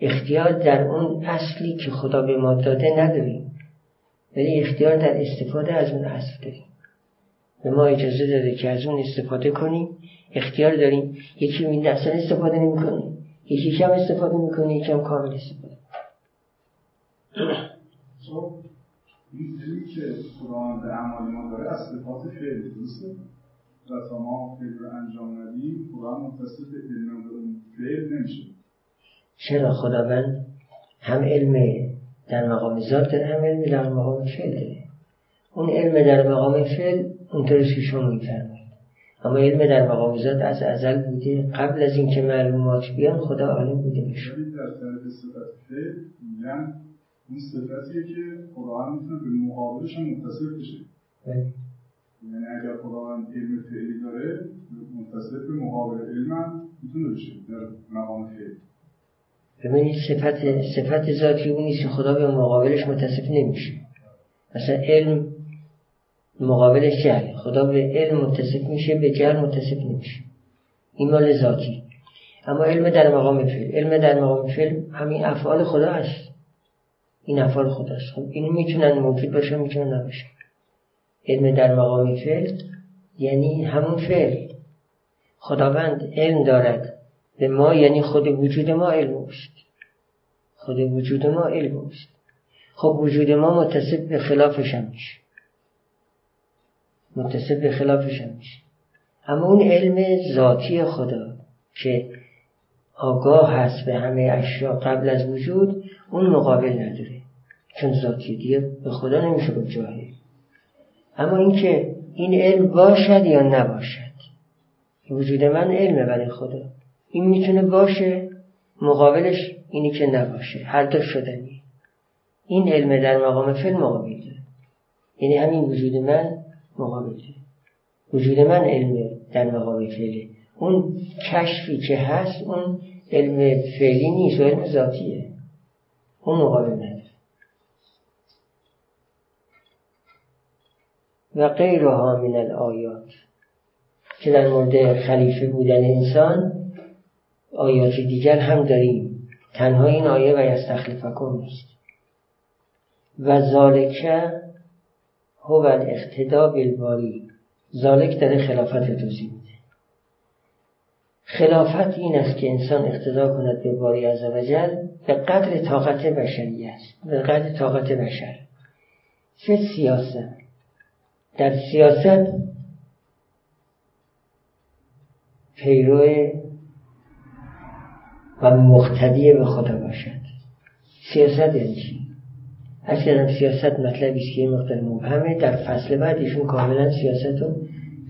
اختیار در اون اصلی که خدا به ما داده نداریم، ولی اختیار در استفاده از اون اصل داریم. به ما اجازه داده که از اون استفاده کنیم، اختیار داریم. یکی این اصلا استفاده نمی‌کنه، یکی کم استفاده می‌کنه، یکی هم کامل استفاده. خب می‌دونی که قرآن در اعمال ما داره اصل صفات فعل درسته و تا ما فعل رو انجام ندیم قرآن متصل به فعل نمیشه. چرا خداوند هم علم در مقام ذات داره، هم علم در مقام فعل داره. اون علم در مقام فعل اونطوری که شما میفرمایید، اما علم در مقام ذات از ازل بوده، قبل از اینکه معلومات بیان خدا عالم بوده. میشه در طرف صفت فعل میگن اون صفتیه که قرآن میتونه به مقابلش هم متصل بشه، یعنی اگر خداوند علم فعلی داره متصل به مقابل علم هم میتونه بشه در مقام فعل. ببینید صفت صفت ذاتی اون نیست که خدا به مقابلش متصف نمیشه. مثلا علم مقابلش جهل، خدا به علم متصف میشه، به جهل متصف نمیشه، این مال ذاتی. اما علم در مقام فعل، علم در مقام فعل همین افعال خدا هست، این افعال خداست. خب اینو میتونن مفید باشه، میتونن نباشه. علم در مقام فعل یعنی همون فعل. خداوند علم دارد به ما، یعنی خود وجود ما علم است، خود وجود ما علم است. خب وجود ما متصف به خلافش هم میشه، متصف به خلافش هم میشه. اما اون علم ذاتی خدا که آگاه هست به همه اشیا قبل از وجود، اون مقابل نداره، چون ذاتی دیگه به خدا نمیشه به جاهل. اما اینکه این علم باشد یا نباشد، وجود من علمه برای خدا، این میتونه باشه، مقابلش اینی که نباشه، هر دو شدنی. این علم در مقام فعل مقابل داره، یعنی همین وجود من مقابل داره. وجود من علم در مقام فعله، اون کشفی که هست اون علم فعلی نیست، علم ذاتیه، اون مقابل نداره. و غیرها من الآیات که در مورد خلیفه بودن انسان آیات دیگر هم داریم، تنها این آیه و یستخلفکم نیست. و ذالکه هو الاقتدا بالباری، ذالک داره خلافت توضیح میده. خلافت این است که انسان اقتدا کند به باری عزوجل به قدر طاقت بشری است، به قدر طاقت بشر. چه سیاست؟ در سیاست پیرو و مقتدی به خدا باشد. سیاست یعنی چی؟ اصلا سیاست مطلبی است که این مقدار مبهمه، در فصل بعدشون کاملا سیاست رو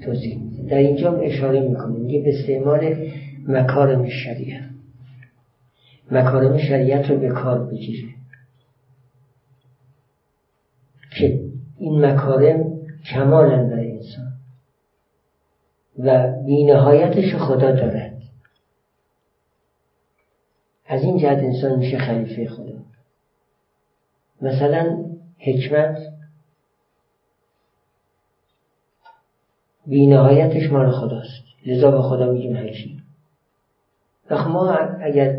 توضیح میده. در اینجا اشاره میکنیم یه به استعمال مکارم شریعت، مکارم شریعت رو به کار بگیره که این مکارم کمالاً برای انسان و بی‌نهایتش خدا دارد. از این جهت انسان میشه خلیفه خدا. مثلا حکمت بی‌نهایتش مال خداست، لذا به خدا میگیم حکیم. و ما اگر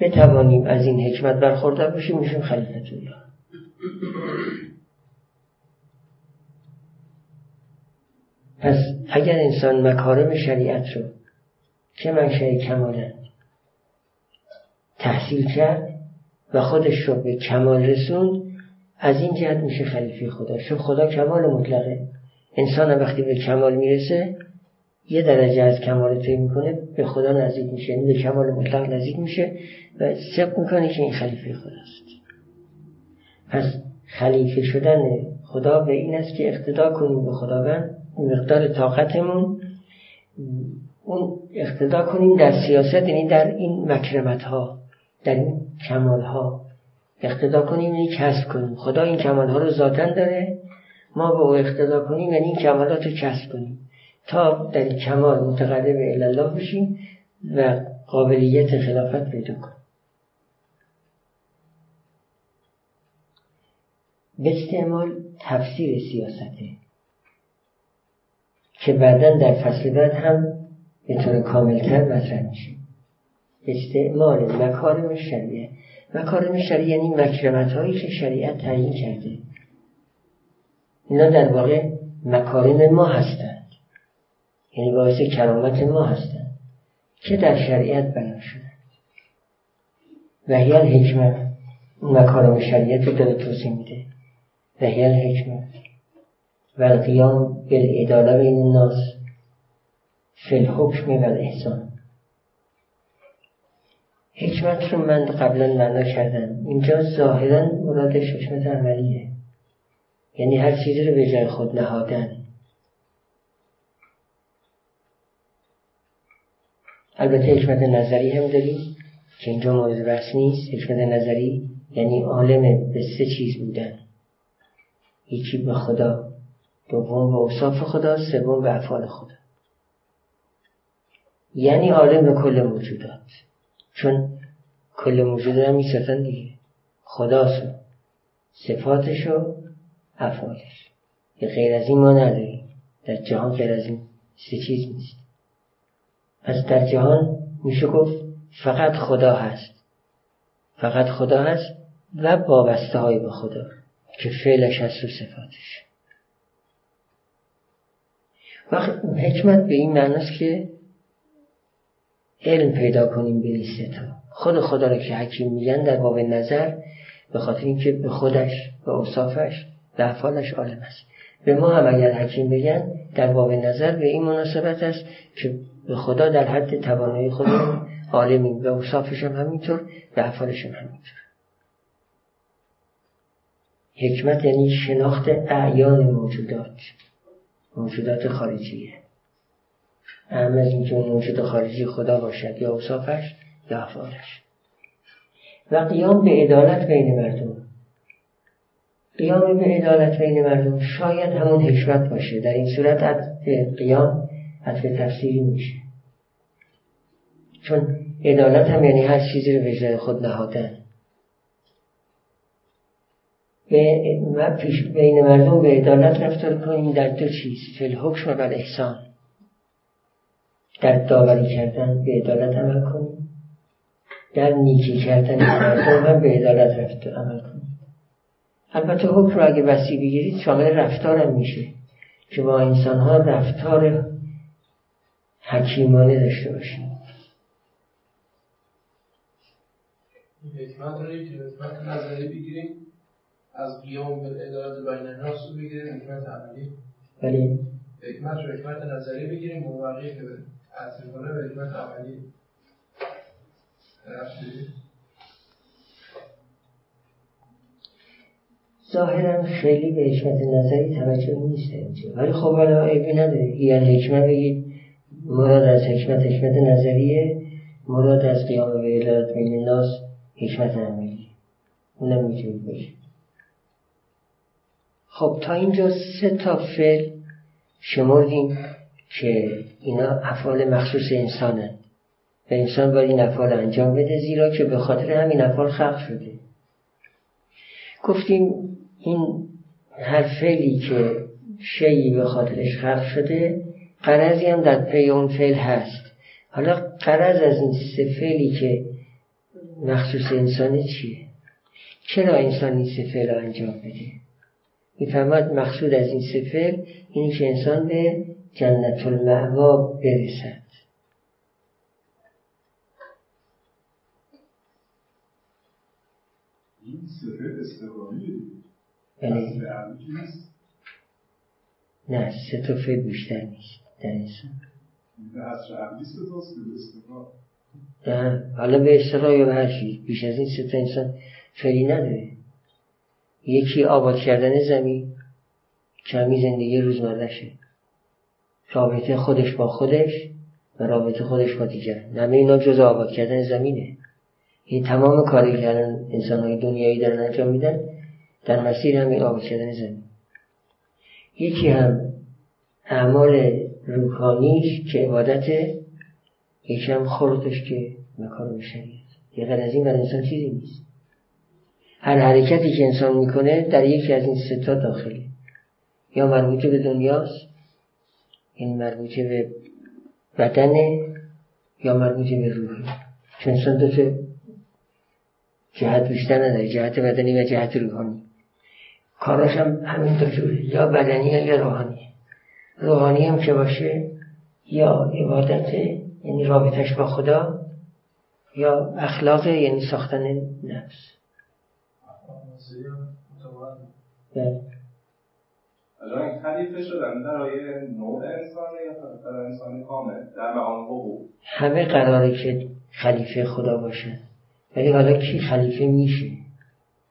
بتوانیم از این حکمت برخوردار بشیم میشیم خلیفت الله. پس اگر انسان مکارم شریعت رو که منشأ کمالند تحصیل کرد و خودش رو به کمال رسوند، از این جهت میشه خلیفه خدا. چون خدا کمال مطلقه، انسان وقتی به کمال میرسه یه درجه از کمال طی میکنه به خدا نزدیک میشه، یعنی به کمال مطلق نزدیک میشه و ثبت میکنه که این خلیفه خداست. پس خلیفه شدن خدا به این است که اقتدا کنیم به خداوند مقدار طاقتمون، اون اقتدا کنیم در سیاست، یعنی در این مکرمت ها، در این کمال ها اقتدا کنیم، یعنی کسب کنیم. خدا این کمال ها رو ذاتاً داره، ما به او اقتدا کنیم یعنی این کمالات رو کسب کنیم تا در این کمال متقرب الی الله بشیم و قابلیت خلافت پیدا کنیم. به استعمال تفسیر سیاسته که بعداً در فصل بعد هم به طور کاملتر مطرح میشه. استعمال مکارم شریعه، مکارم شریعه یعنی مکرمت هایی که شریعت تعیین کرده. اینا در واقع مکارم ما هستند، یعنی باعث کرامت ما هستند که در شریعت بیان شدند. و هی الحکمت، مکارم شریعت رو داره توضیح میده. و هی الحکمت و القیام بالعداله بین الناس فی الحکم و الاحسان. حکمت رو من قبلا معنا کردم، اینجا ظاهرا مرادش حکمت عملیه، یعنی هر چیزی رو به جای خود نهادن. البته حکمت نظری هم داریم که اینجا مورد بحث نیست. حکمت نظری یعنی عالم به سه چیز بودن، یکی به خدا، دوم به اوصاف خدا، سوم به افعال خدا. یعنی عالم به کل موجودات، چون کل موجودات هم میسازن دیگه، خداسو، صفاتشو، افعالش. یه غیر از این ما نداریم در جهان، غیر از این سه چیز نیست. پس در جهان میشه گفت فقط خدا هست، فقط خدا هست و وابسته های به خدا که فعلش هست و صفاتش. وقت حکمت به این معناست که علم پیدا کنیم به این سه تا. خود خدا رو که حکیم میگن در باب نظر، به خاطر اینکه به خودش، به اوصافش، به افعالش عالم است. به ما هم اگر حکیم بگن در باب نظر به این مناسبت است که به خدا در حد توانایی خودمون عالمیم، به اوصافش هم همینطور، به افعالش هم همینطور. حکمت یعنی شناخت اعیان موجودات، موجودات خارجیه. اهم از اینکه اون موجود خارجی خدا باشد یا اوصافش یا افعالش. و قیام به عدالت بین مردم. قیام به عدالت بین مردم شاید همون حکمت باشه، در این صورت عطف قیام عطف تفسیری میشه، چون عدالت هم یعنی هر چیزی رو به جای خود نهادن. به پیش بین مردم به عدالت رفتار کنیم در دو چیز، فی الحکم و الاحسان، در داوری کردن به عدالت عمل کنیم، در نیکی کردن مردم هم به عدالت رفتار عمل کنیم. البته حکم را اگه وسیع بگیرید شامل رفتار هم میشه که با انسان ها رفتار حکیمانه داشته باشیم. حکمت را یک حکمت نظری بگیریم از قیام به عدالت بین الناس رو بگیریم، حکمت عملی. بله. حکمت رو حکمت نظری بگیریم و بقیه که به اطرافانه به حکمت عملی رفت بگیریم. ظاهراً خیلی به حکمت نظری توجه نیست اینجا، ولی خب حالا عیبی نداره. یعنی حکمت بگید مراد از حکمت حکمت نظریه، مراد از قیام به عدالت بین الناس حکمت عملی، اونم میتونید بگید. خب تا اینجا سه تا فعل شمردیم که اینا افعال مخصوص انسانه و انسان باید این افعال انجام بده، زیرا که به خاطر همین افعال خلق شده. گفتیم این هر فعلی که شیئی به خاطرش خلق شده غرضی هم در پی اون فعل هست. حالا غرض از این سه فعلی که مخصوص انسانی چیه؟ چرا انسان این سه فعل را انجام بده؟ می‌فهمد مقصود از این سفر اینی که انسان به جنت المأوا برسد. این سفر استقرامیه؟ نه، سه تا فعل بیشتر نیست در انسان. به اصل عملی سه تاست به استقرام؟ نه، حالا به استقرام یا به هر چیز بیش از این سه تا انسان فعلی نداره. یکی آباد کردن زمین که همین زندگی روزمره‌شه، رابطه خودش با خودش و رابطه خودش با دیگران، همه اینا جزء آباد کردن زمینه. این تمام کاری که الان انسان‌های دنیایی دارن انجام میدن در مسیر همین آباد کردن زمین. یکی هم اعمال روحانیش که عبادته، یکی هم خلقش که مکارم شریعت. یه غیر از این برای انسان چیزی نیست. هر حرکتی که انسان میکنه در یکی از این سه تا داخله، یا مربوطه به دنیاست، این مربوطه به بدنه، یا مربوطه به روحه. چون انسان دو تا جهت بیشتر نداره، جهت بدنی و جهت روحانی. کاراش هم همین دو جوره، یا بدنیه یا روحانیه. روحانی هم که باشه یا عبادته، یعنی رابطش با خدا، یا اخلاقه، یعنی ساختن نفس. بله. الان این خلیفه شدن در آیه نوع انسانه یا خلیفه انسانی کامل در معامل بود؟ همه قراره که خلیفه خدا باشه، ولی حالا کی خلیفه میشه؟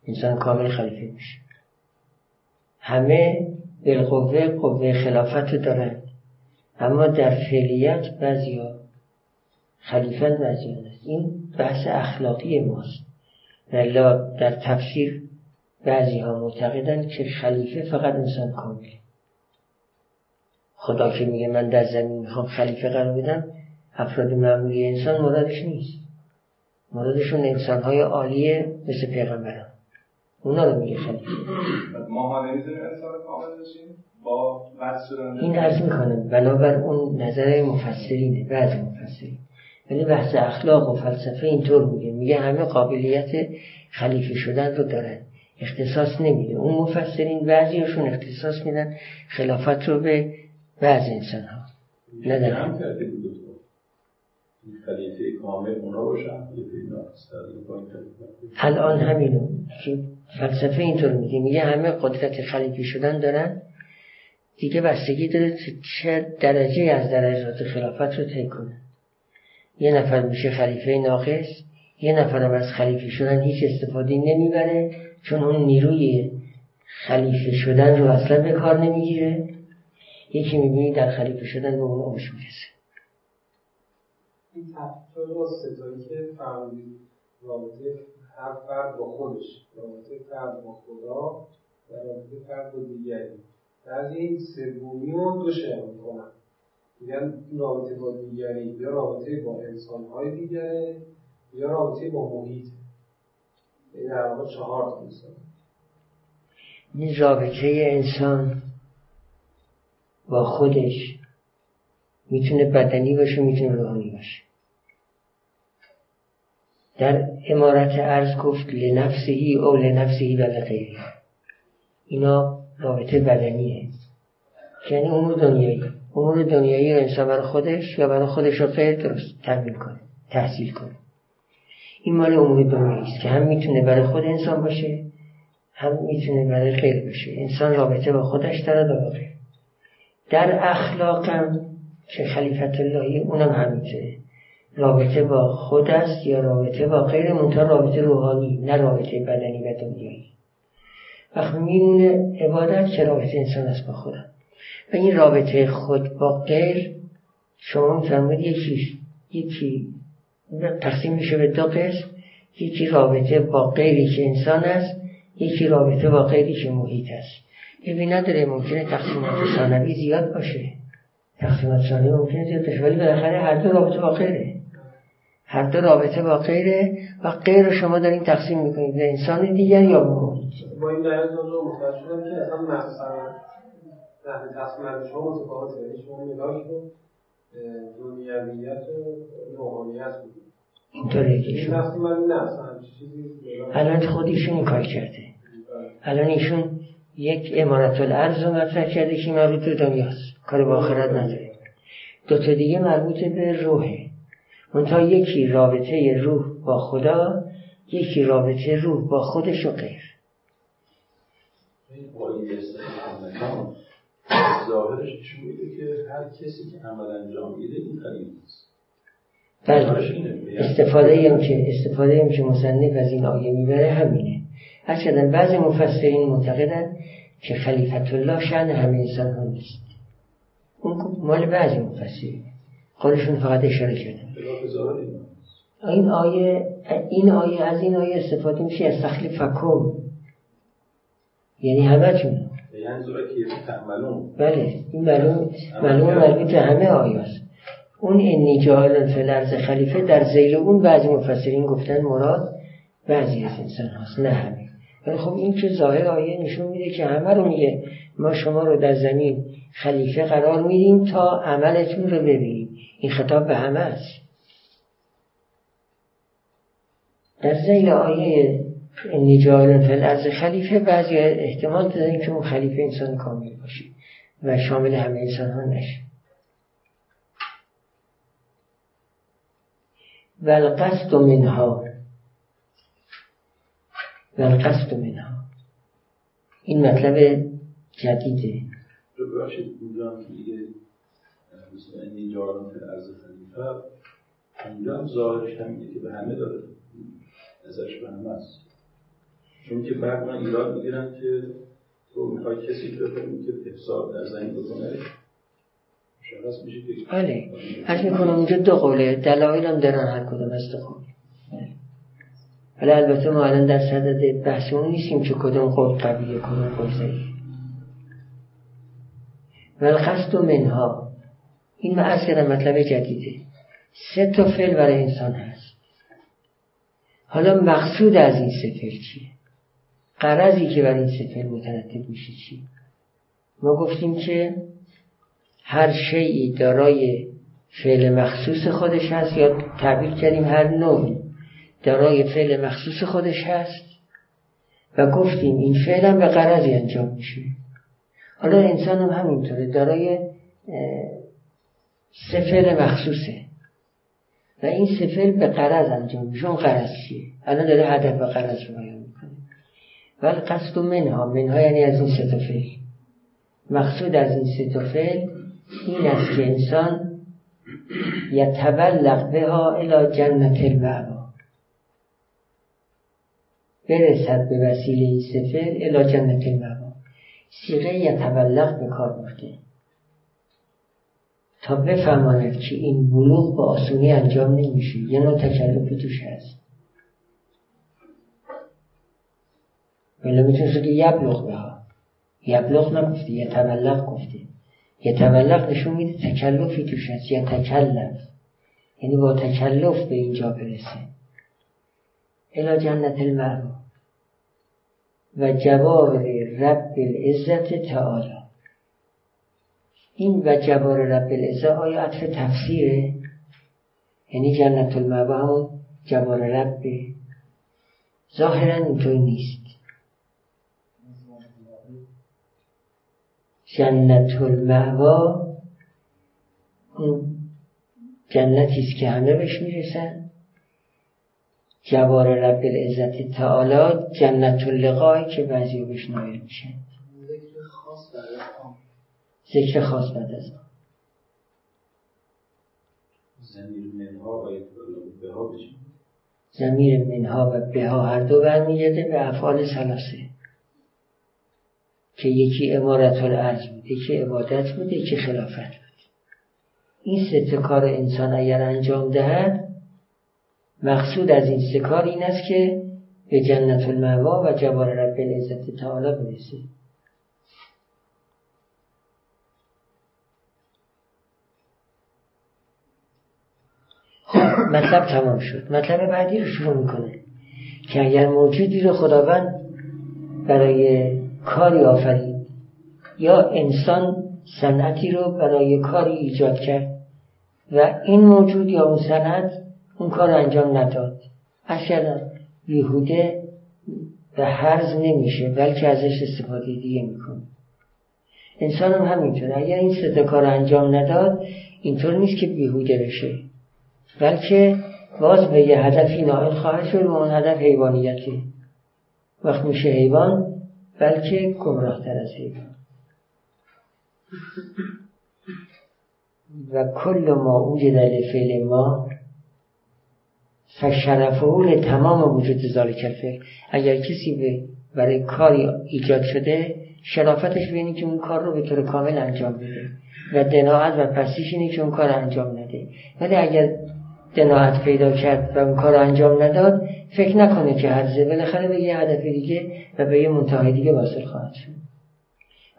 انسان کامل خلیفه میشه. همه بالقوه قوه خلافت رو دارن، اما در فعلیت بعضیا خلیفه بعضیا نه. این بحث اخلاقی ماست. الا در تفسیر بعضی ها معتقدن که خلیفه فقط انسان کامله. خدا که میگه من در زمین میخوام خلیفه قرار بدم، افراد معمولی انسان مرادش نیست. مرادشون انسانهای عالیه مثل پیغمبران، اونا رو میگه خلیفه. ما ها نمیتونیم انسان کامل باشیم با بحث این عرض میکنم، بنابر اون نظر مفسرینه، بعضی مفسرین. یعنی بحث اخلاق و فلسفه اینطور میگه، میگه همه قابلیت خلیفه شدن رو دارن، اختصاص نمیده. اون مفسرین بعضیشون اختصاص میدن خلافت رو به بعض انسان ها، نه در هم کرده بود خلیفه کامل اونا باشه. الان همینو فلسفه اینطور میگه، میگه همه قدرت خلیفه شدن دارن، دیگه بستگی داره چه درجه از درجات خلافت رو طی کنه. یه نفر میشه خلیفه ناقص، یه نفرم از خلیفه شدن هیچ استفاده نمیبره، چون اون نیروی خلیفه شدن رو اصلا به کار نمیگیره. یکی میبینی در خلیفه شدن به اون آبش میرسه. این تفکر با ستایی که فرمودید، رابطه هر فرد با خودش، رابطه فرد با خدا و رابطه فرد با دیگری، در این سومی رو دو شعر میکنن، میگن رابطه با دیگری یا رابطه با انسان‌های دیگره یا رابطه با محیط. این در واقع چهار تا انسان. این رابطه انسان با خودش میتونه بدنی باشه، میتونه روحانی باشه. در امارت عرض گفت لنفسهی او لنفسهی بلغیری. اینا رابطه بدنیه، یعنی امور دنیایی. امور دنیایی انسان برای خودش یا برای خودش رو غیر درست تحمیل کنه، تحصیل کنه. این مال امور دنیاییست که هم میتونه برای خود انسان باشه، هم میتونه برای غیر باشه. انسان رابطه با خودش داره داره. در اخلاقم که خلیفت اللهی اونم همینطوره، رابطه با خود است یا رابطه با غیر، منتها رابطه روحانی نه رابطه بدنی و دنیایی. وقتی میمونه عبادت که رابطه انسان است با خودم. و این رابطه خود با غیر شما میفرمید یکی یکی تقسیم میشه به دو قسم، یکی رابطه با غیری که انسان است، یکی رابطه با غیری که محیط است. این نداره ممکنه تقسیمات ثانوی زیاد باشه، تقسیمات ثانوی ممکنه زیاد باشه، ولی بالاخره هر دو رابطه با غیره، هر دو رابطه با غیره و غیر رو شما دارین تقسیم میکنید به انسان دیگر یا محیط. با این دلیل رو متوجه شدم که اصلا مثلا نحن تصمیم شما متفاوته، شما نگاهی رو دنیویت و روحانیت بودید اینطوره که شما تصمیم نه اصلا الان خودیشون این کار کرده. الان ایشون یک امارت الارض رو مطرح کرده که مربوط به دنیاست، کار با آخرت نداره. دو تا دیگه مربوط به روحه، منتها یکی رابطه روح با خدا، یکی رابطه روح با خودش و غیر. ظاهرش نشون میده که هر کسی که عمل انجام میده این قضیه است. بله، استفاده هم که استفاده هم که مصنف از این آیه میبره همینه. هرچند بعضی مفسرین معتقدند که خلیفت الله شأن همه انسان ها نیست، اون مال بعضی مفسرین، قولشون فقط اشاره کردن. این آیه این آیه از این آیه استفاده میشه از تخلیفکم، یعنی همتون. یعنی زوره که تعملون. بله، این معلوم معلوم مربوط همه آیه است. اون انی جاعل فی الارض خلیفه در زیر اون بعضی مفسرین گفتن مراد بعضی از انسان هاست نه همه. ولی خب این که ظاهر آیه نشون میده که همه رو میگه ما شما رو در زمین خلیفه قرار میدیم تا عملتون رو ببینیم. این خطاب به همه است. در زیر آیه انی جاعل فی الارض خلیفه بعضی احتمال دادن که اون خلیفه انسان کامل باشه و شامل همه انسان ها نشه. والقصد منها والقصد منها این مطلب جدیده. رو براشید بودم که دیگه مثلا این جاران فی الارض خلیفه اونجا هم ظاهرش همینه که به همه داره، نظرش به همه است. چون که بعد من ایراد میگیرم که تو میخوای کسی رو بفهمی که حساب در زمین بکنه شخص میشه که بله حتی میکنم اونجا دو قوله، دلایل هم دارن هر کدوم از دو قوله. ولی البته ما الان در صدد بحث اون نیستیم که کدوم قول قویه کدوم قول ضعیف. والقصد منها این معاصر مطلب جدیده. سه تا فعل برای انسان هست. حالا مقصود از این سه فعل چیه؟ غرضی که برای این سه فعل مترتب میشه چی؟ ما گفتیم که هر شیئی دارای فعل مخصوص خودش هست، یا تعبیر کردیم هر نوعی دارای فعل مخصوص خودش هست و گفتیم این فعل هم به غرضی انجام میشه. حالا انسان هم همینطوره، دارای سه فعل مخصوصه و این سه فعل به غرض انجام میشه. اون غرض چیه؟ الان داره هدف و غرض رو بیان میکنه. ولی قصد منها، منها یعنی از این سه تا فعل. مقصود از این سه تا فعل این است که انسان یتبلغ بها الی جنت المأوا، برسد به وسیله این سه فعل الی جنت المأوا. صیغه یتبلغ به کار برده تا بفهماند که این بلوغ با آسونی انجام نمیشه، یه نوع تکلفی توش هست. ولی میتونست که یبلغ بها، یبلغ نگفته، یتبلغ گفته. یتبلغ نشون میده تکلفی توش هست، یا تکلف یعنی با تکلف به اینجا برسه. الی جنت المأوا و جواب رب العزت تعالی. این و جواب رب العزت آیا عطف تفسیره؟ یعنی جنت المأوی همون جواب ربه؟ ظاهرا اینطور نیست. جنت المأوی اون جنتیست که همه بهش میرسن، جوار رب العزت تعالی جنت اللقایی که بعضی بهش نایل میشن. ذکر خاص بعد از آن، ذکر خاص بعد از آن زمیر منها و بها بشن، زمیر منها و بها هر دو برمیگرده به افعال ثلاثه که یکی امارت الارض بود، یکی عبادت بود، یکی خلافت. این سه تا کار انسان اگر انجام دهد، مقصود از این سه کار این است که به جنت المأوی و جوار رب العزت تعالی برسه. خب مطلب تمام شد. مطلب بعدی رو شروع میکنه که اگر موجودی رو خداوند برای کاری آفرید یا انسان صنعتی رو برای کاری ایجاد کرد و این موجود یا اون صنعت اون کار انجام نداد، اصلا بیهوده و هرز نمیشه، بلکه ازش استفاده دیگه میکنه. انسان هم همینطوره، اگر این سه تا کار انجام نداد، اینطور نیست که بیهوده بشه، بلکه باز به یه هدفی نائل خواهد شد و اون هدف حیوانیته. وقت میشه حیوان، بلکه گمراه‌تر از حیوان. و کل ما وجد لفعل ما فشرفه تمام وجود ذالک الفعل. اگر کسی برای کاری ایجاد شده، شرافتش بینید که اون کار رو به طور کامل انجام بده و دناعت و پسیش اینه که اون کار انجام نده. ولی اگر دناعت پیدا کرد و اون کار انجام نداد، فکر نکنه که هرزه، بالاخره به یه هدف دیگه و به یه منتهای دیگه واصل خواهد شد.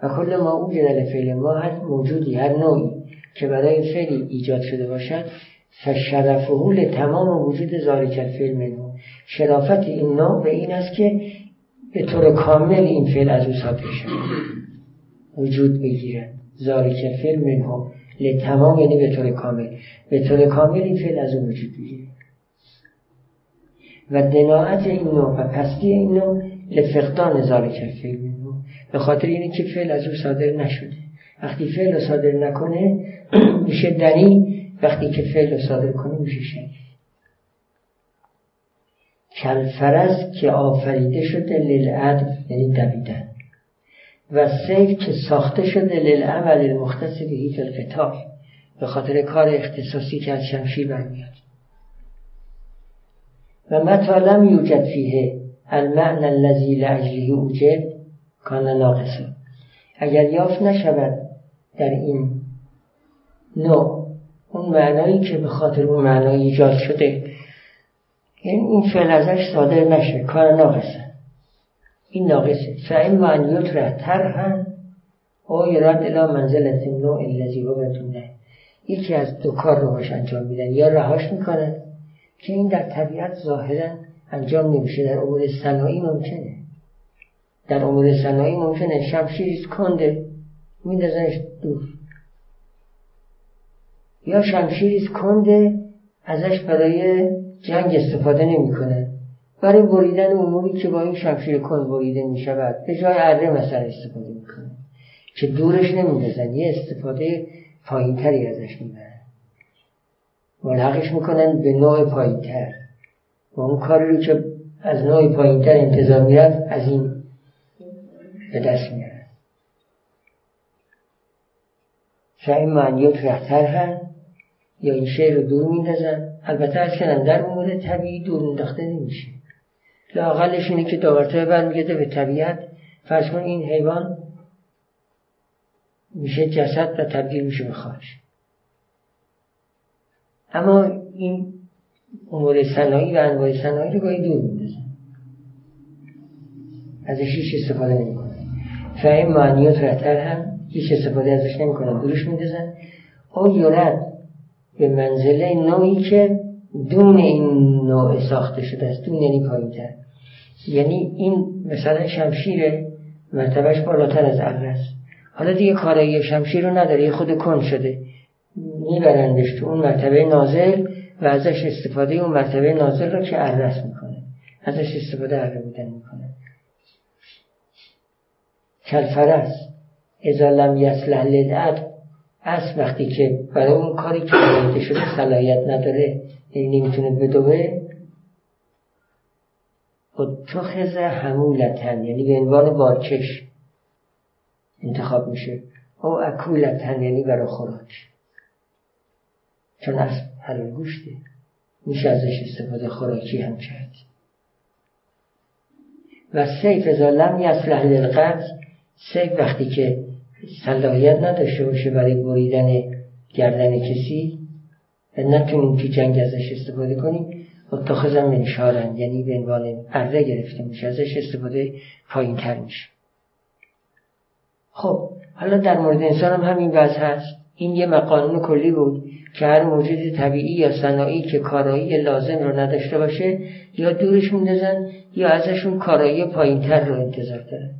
و کل ما او جدل فعل ما، هر موجودی هر نوعی که برای فعلی ایجاد شده باشد، فشرفهول تمام وجود ذالک الفعل منه، شرافت این نوع به این است که به طور کامل این فعل از او صادر شود، وجود بگیرد. ذالک الفعل منه لتمام یعنی به طور کامل، به طور کامل این فعل از او وجود بگیرد. و دناعت این نوع و پستی این نوع لفقدان ذالک الفعل منه، به خاطر اینه که فعل از او صادر نشده. وقتی فعل رو صادر نکنه میشه دنی، وقتی که فعل رو صادر کنه میشه شنی. کلفرز که آفریده شده للعدل یعنی دویدن، و سیف که ساخته شده للعمل المختص به هیچ القطاع، به خاطر کار اختصاصی که از شمشیر برمیاد. و مطالم یوجد فیه المعنى الذی لاجله اوجد کانه ناقصه، اگر یافت نشود در این نوع اون معنایی که به خاطر اون معنایی ایجاد شده، یعنی این فعل ازش صادر نشه، کانه ناقصه، این ناقصه. فعل معنیوت را ترهن او ایراد الا منزلت نوع الذی هو بتونه، یکی از دو کار رو باش انجام میدن، یا رهاش میکنن که این در طبیعت ظاهرا انجام نمیشه، در امور صناعی ممکنه. در امور صناعی ممکنه شمشیریست کنده میندازنش دور، یا شمشیریست کنده ازش برای جنگ استفاده نمیکنه، برای بریدن اموری که با این شمشیر کند بریده میشود به جای اره مثلا استفاده میکنه که دورش نمیندازن، یه استفاده پایین تری ازش میبرن، ملحقش میکنن به نوع پایین تر و اون کاری رو که از نوع پایین تر انتظار میرفت از این به دست میارن. شعی معنیات رهتر هن یا این شعر رو دور میندازن. البته از کنم در امور طبیعی دور انداخته نمیشه، لااقلش اینه که داورتای برمیگرده به طبیعت. فرض کن این حیوان میشه جسد و تبدیل میشه به خاک، اما این امور صناعی و انواع صناعی رو گاهی دور میندازن، ازش هیچ استفاده نمیکنه. فهم معنیات رهتر هم هیچ استفاده ازش نمی کنن، دورش می دزن. او یورد به منزله نوعی که دون این نوع ساخته شده است، دون یعنی پایین تر. یعنی این مثلا شمشیره، مرتبهش بالاتر از عقل است. حالا دیگه کارایی شمشیر رو نداره، خود کن شده، میبرندش تو اون مرتبه نازل و ازش استفاده اون مرتبه نازل رو که عقل است میکنه، ازش استفاده عقل بودن میکنه. کلفرس اذا لم یصلح للعقل، اصل وقتی که برای اون کاری که بوده شده صلاحیت نداره، یعنی نمیتونه بدوه. خود تو خزه حمولتن، یعنی به عنوان بارکش انتخاب میشه. او اکولتن، یعنی برای خوراک، چون از حلال گوشته میشه ازش استفاده خوراکی هم کرد. و سیف ظالم یصلح للقتل، سیف وقتی که صلاحیت نداشته باشه برای بریدن گردن کسی و نتونیم که جنگ ازش استفاده کنیم، اتخذم منشارن، یعنی به عنوان عرضه گرفته میشه، ازش استفاده پایین تر میشه. خب حالا در مورد انسان هم همین وضع هست. این یه قانون کلی بود که هر موجود طبیعی یا صناعی که کارایی لازم رو نداشته باشه یا دورش میندازن یا ازشون کارایی پایین تر رو انتظار دارن.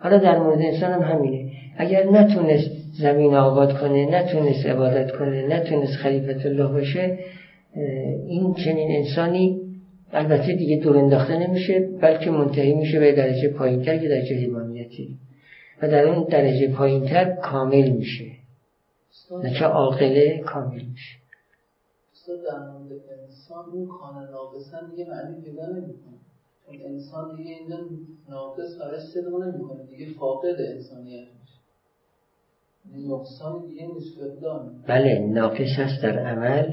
حالا در مورد انسان هم همینه. اگر نتونست زمین آباد کنه، نتونست عبادت کنه، نتونست خلیفت الله باشه، این چنین انسانی البته دیگه دور انداخته نمیشه، بلکه منتهی میشه به درجه پایین تر که درجه حیوانیتی، و در اون درجه پایین تر کامل میشه، نه که عاقله، کامل میشه. اصلا در مورد انسان اون کانه ناقصن دیگه معنی پیدا نمیکنه. اون انسان دیگه این ناقص برای صدمه نمیکنه، دیگه فاقد انسانیت میشه، نقصان دیگه نیست. بله، ناقص هست در عمل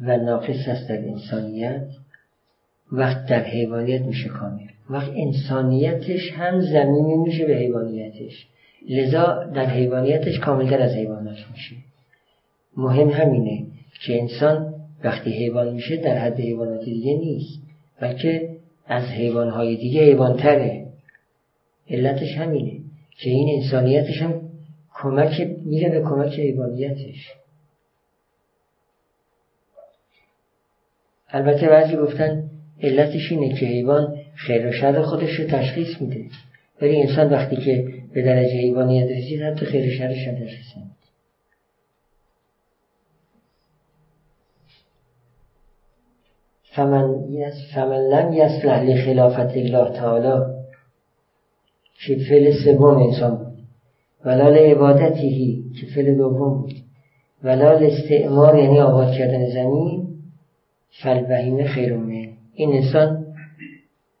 و ناقص است در انسانیت. وقت در حیوانیت میشه کامل، وقت انسانیتش هم زمینی میشه به حیوانیتش، لذا در حیوانیتش کاملتر از حیوانات میشه. مهم همینه که انسان وقتی حیوان میشه در حد حیوانات دیگه نیست، بلکه از حیوانهای دیگه حیوانتره. علتش همینه که این انسانیتش هم کمک میره به کمک حیوانیتش. البته بعضی گفتن علتش اینه که حیوان خیر و شر خودش رو تشخیص میده، ولی انسان وقتی که به درجه حیوانیت رسید حتی خیر و شرش هم تشخیص نمیده. فمن لم یصلح لخلافت الله تعالی، که فعل سوم انسان بود، ولا لعبادته که فعل دوم بود، ولا لاستعمار یعنی آباد کردن زمین، فالبهیمه خیرونه. این انسان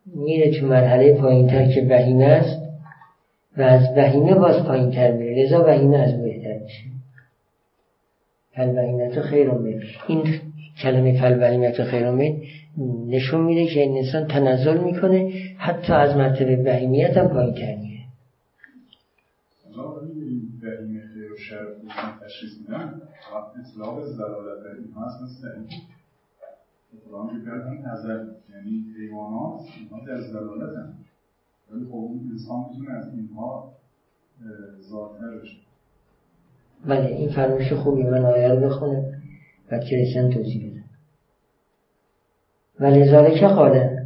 میره تو مرحله پایین تر که بهیمه است و از بهیمه باز پایین تر میره، لذا بهیمه از بهتر میشه. فالبهیمه تو خیرونه. این کلمه فالبهیمه تو خیرونه نشون میده که این انسان تنزل میکنه، حتی از مرتبه بهیمیت هم پایین تر میره. بهیمه خیر و شر تشخیص میدن، اطلاق ضرورت بهیمه هست مثل قرآن میکرد این ازل، یعنی حیوانات اینها در زلالت هم، ولی خب اون انسان میتونه از اینها ذاتر بشه. بله، این فرمایش خوبی، من آیه رو بخونم و کلیسن توضیح بدم. ولی ذاله که قاله،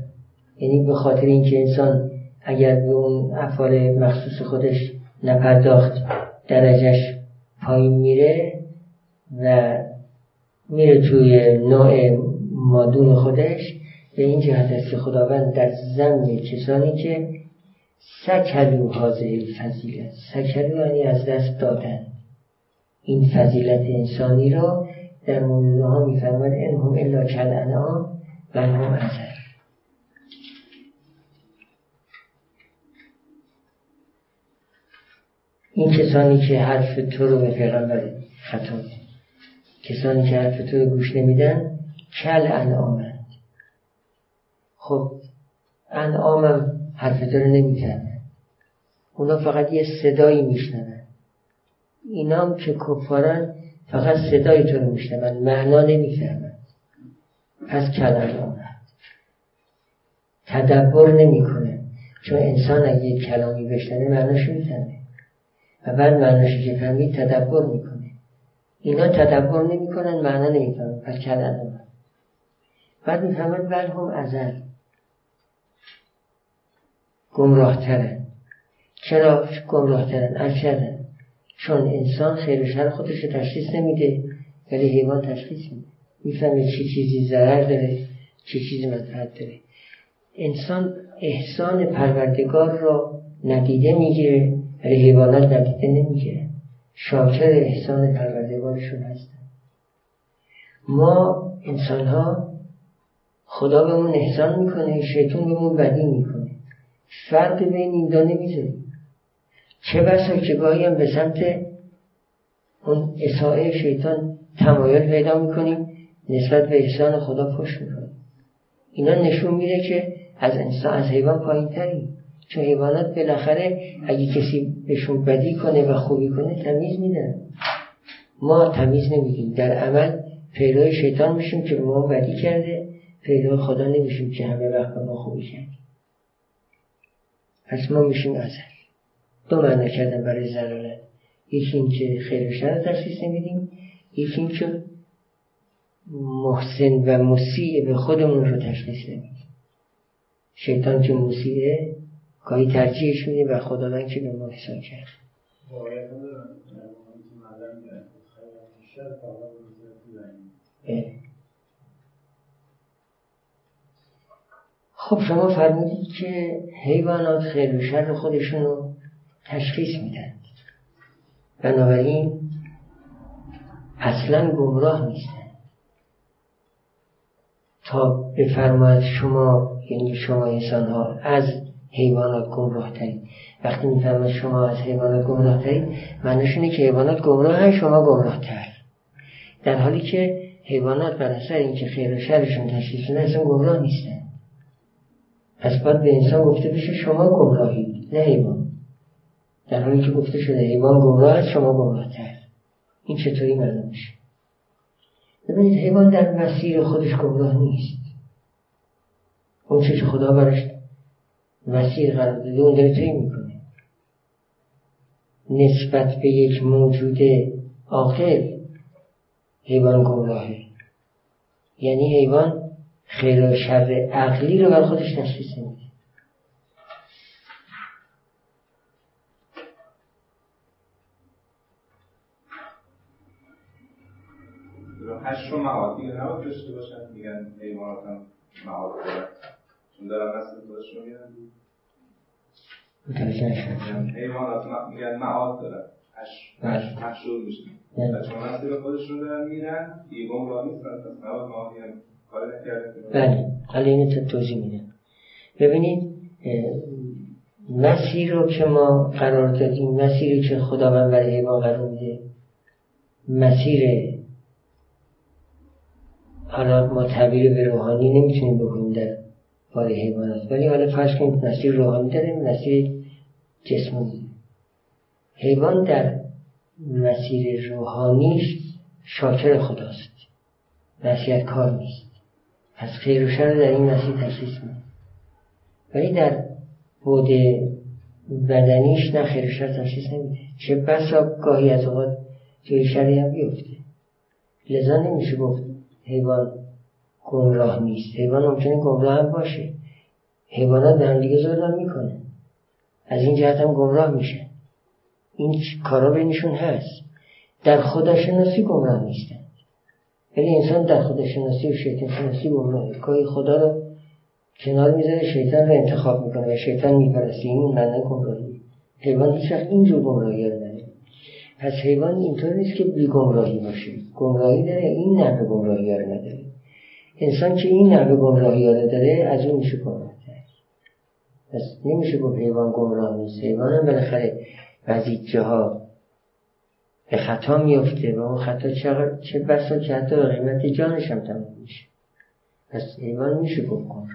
یعنی به خاطر اینکه انسان اگر به اون افعال مخصوص خودش نپرداخت درجهش پایین میره و میره توی نوع مادون خودش. به این جهت است که خداوند در ذم کسانی که سکلو هذه فضیلت، سکلو یعنی از دست دادن، این فضیلت انسانی را در مورد آنها می‌فرماید انهم الا کالانعام بل هم اضل. این کسانی که حرف تو رو به پیغمبر خطاب، کسانی که حرف تو رو گوش نمیدن کل انعامند. خب انعامم حرف تو رو نمی‌فهمند، اونا فقط یه صدایی میشنون. اینام که کفارن فقط صدای تو رو میشنون، معنا نمی‌فهمند، پس کل انعامند. تدبر نمی‌کنه، چون انسان اگه کلامی بشنوه معناش رو می‌فهمه و بعد معناش که فهمید تدبر می‌کنه. اینا تدبر نمی‌کنن، معنا نمی‌فهمن، پس کل انعامند. بعد میفهمند بل هم ازل، گمراه تره. چرا گمراه ترن؟ از شره. چون انسان خیر و شر خودش رو تشخیص نمیده، ولی حیوان تشخیص میده، میفهمه چه چیزی ضرر داره، چه چیزی منفعت داره. انسان احسان پروردگار را ندیده میگیره، ولی حیوانات ندیده نمیگیره. شاکر احسان پروردگارشون هستن. ما انسان ها خدا بهمون احسان میکنه، شیطان بهمون بدی میکنه. فرق بین این دو نمیذاریم. چه بسا که گاهی هم به سمت اون اساءه شیطان تمایل پیدا میکنیم، نسبت به احسان خدا پشت میکنیم. اینا نشون میده که از انسان، از حیوان پایین تریم. چون حیوانات بالاخره اگه کسی بهشون بدی کنه و خوبی کنه تمیز میدن. ما تمیز نمیدیم، در عمل پیرو شیطان میشیم که به ما بدی کرده، پیرو خدا نمیشیم که همه وقت ما خوبی کرد. پس ما میشیم ازل. دو معنی کردم برای ضرورت، یکی این که خیر و شر تشخیص نمیدیم، یکی این که محسن و مسیء به خودمون رو تشخیص نمیدیم. شیطان که مسیء کاری ترجیحش میده و خدا من که به ما احسان کرد. خب شما فرمودید که حیوانات خیر و شر خودشون رو تشخیص میدن، بنابراین اصلا گمراه نیستن. تا بفرماید شما، یعنی شما انسان ها از حیوانات گمراه ترید. وقتی میفرماید شما از حیوانات گمراه ترید، معنیش اینه که حیوانات گمراه هن، شما گمراه تر. در حالی که حیوانات بر اثر اینکه خیر و شرشون تشخیص میدن اصلا گمراه نیستن. پس باید به انسان گفته بشه شما گمراهید، نه حیوان. در حالی که گفته شده حیوان گمراه هست، شما گمراه تر. این چطوری معلوم میشه؟ ببینید، حیوان در مسیر خودش گمراه نیست. اون چه که خدا براش مسیر قرار داده اون داره طی میکنه. نسبت به یک موجود عاقل حیوان گمراهه، یعنی حیوان خیر و شر عقلی رو بر خودش تشخیص نمیده. هشت رو معاد دیگه نمید داشته باشن، میگن حیوانات هم معاد دارن، چون دارن مثل خودش رو میگن حیوانات هم میگن معاد دارن، هشت رو میشن و چون مثل خودش رو دارن میرن دیگون را میسن، پس معاد معادی هم بله. حالا اینو توضیح میدم. ببینید، مسیر رو که ما قرار دادیم، مسیری که خداوند برای ما قرار میده، مسیر حالا ما تعبیر به روحانی نمیتونیم بکنیم در باره حیوانات، ولی حالا فرض کنید مسیر روحانی داره، مسیر جسمانی. حیوان در مسیر روحانیش شاکر خداست، نصیحتکار نیست. از خیر و شر در این مسیر تشخیص میده، ولی در بود بدنیش نه خیر و شر تشخیص نمیده. چه بسا گاهی از اوقات توی شری هم بیفته. لذا نمیشه گفت حیوان گمراه نیست. حیوان ممکنه گمراه هم باشه. حیوانات به هم دیگه ظلم میکنه، از این جهت هم گمراه میشه. این کارا بینشون هست. در خودشناسی گمراه نیستن، ولی انسان در خودشناسی و شیطان شناسی گمراه. کاری خدا رو کنار میذاره، شیطان رو انتخاب میکنه و شیطان میپرسته. این معنی گمراهی. حیوان هیچ وقت اینجور گمراهی رو نداره. پس حیوان اینطور نیست که بی گمراهی باشه. گمراهی داره، این نوع گمراهی رو نداره. انسان که این نوع گمراهی رو داره، از اون میشه گمراه تر. پس نمیشه گفت حیوان گمراه نیست. حیوان هم بالاخره بعضی جاها به خطا میفته و اون خطا چه, چه بسا که حتی قیمت جانش هم تمام میشه. پس حیوان میشه گمراه.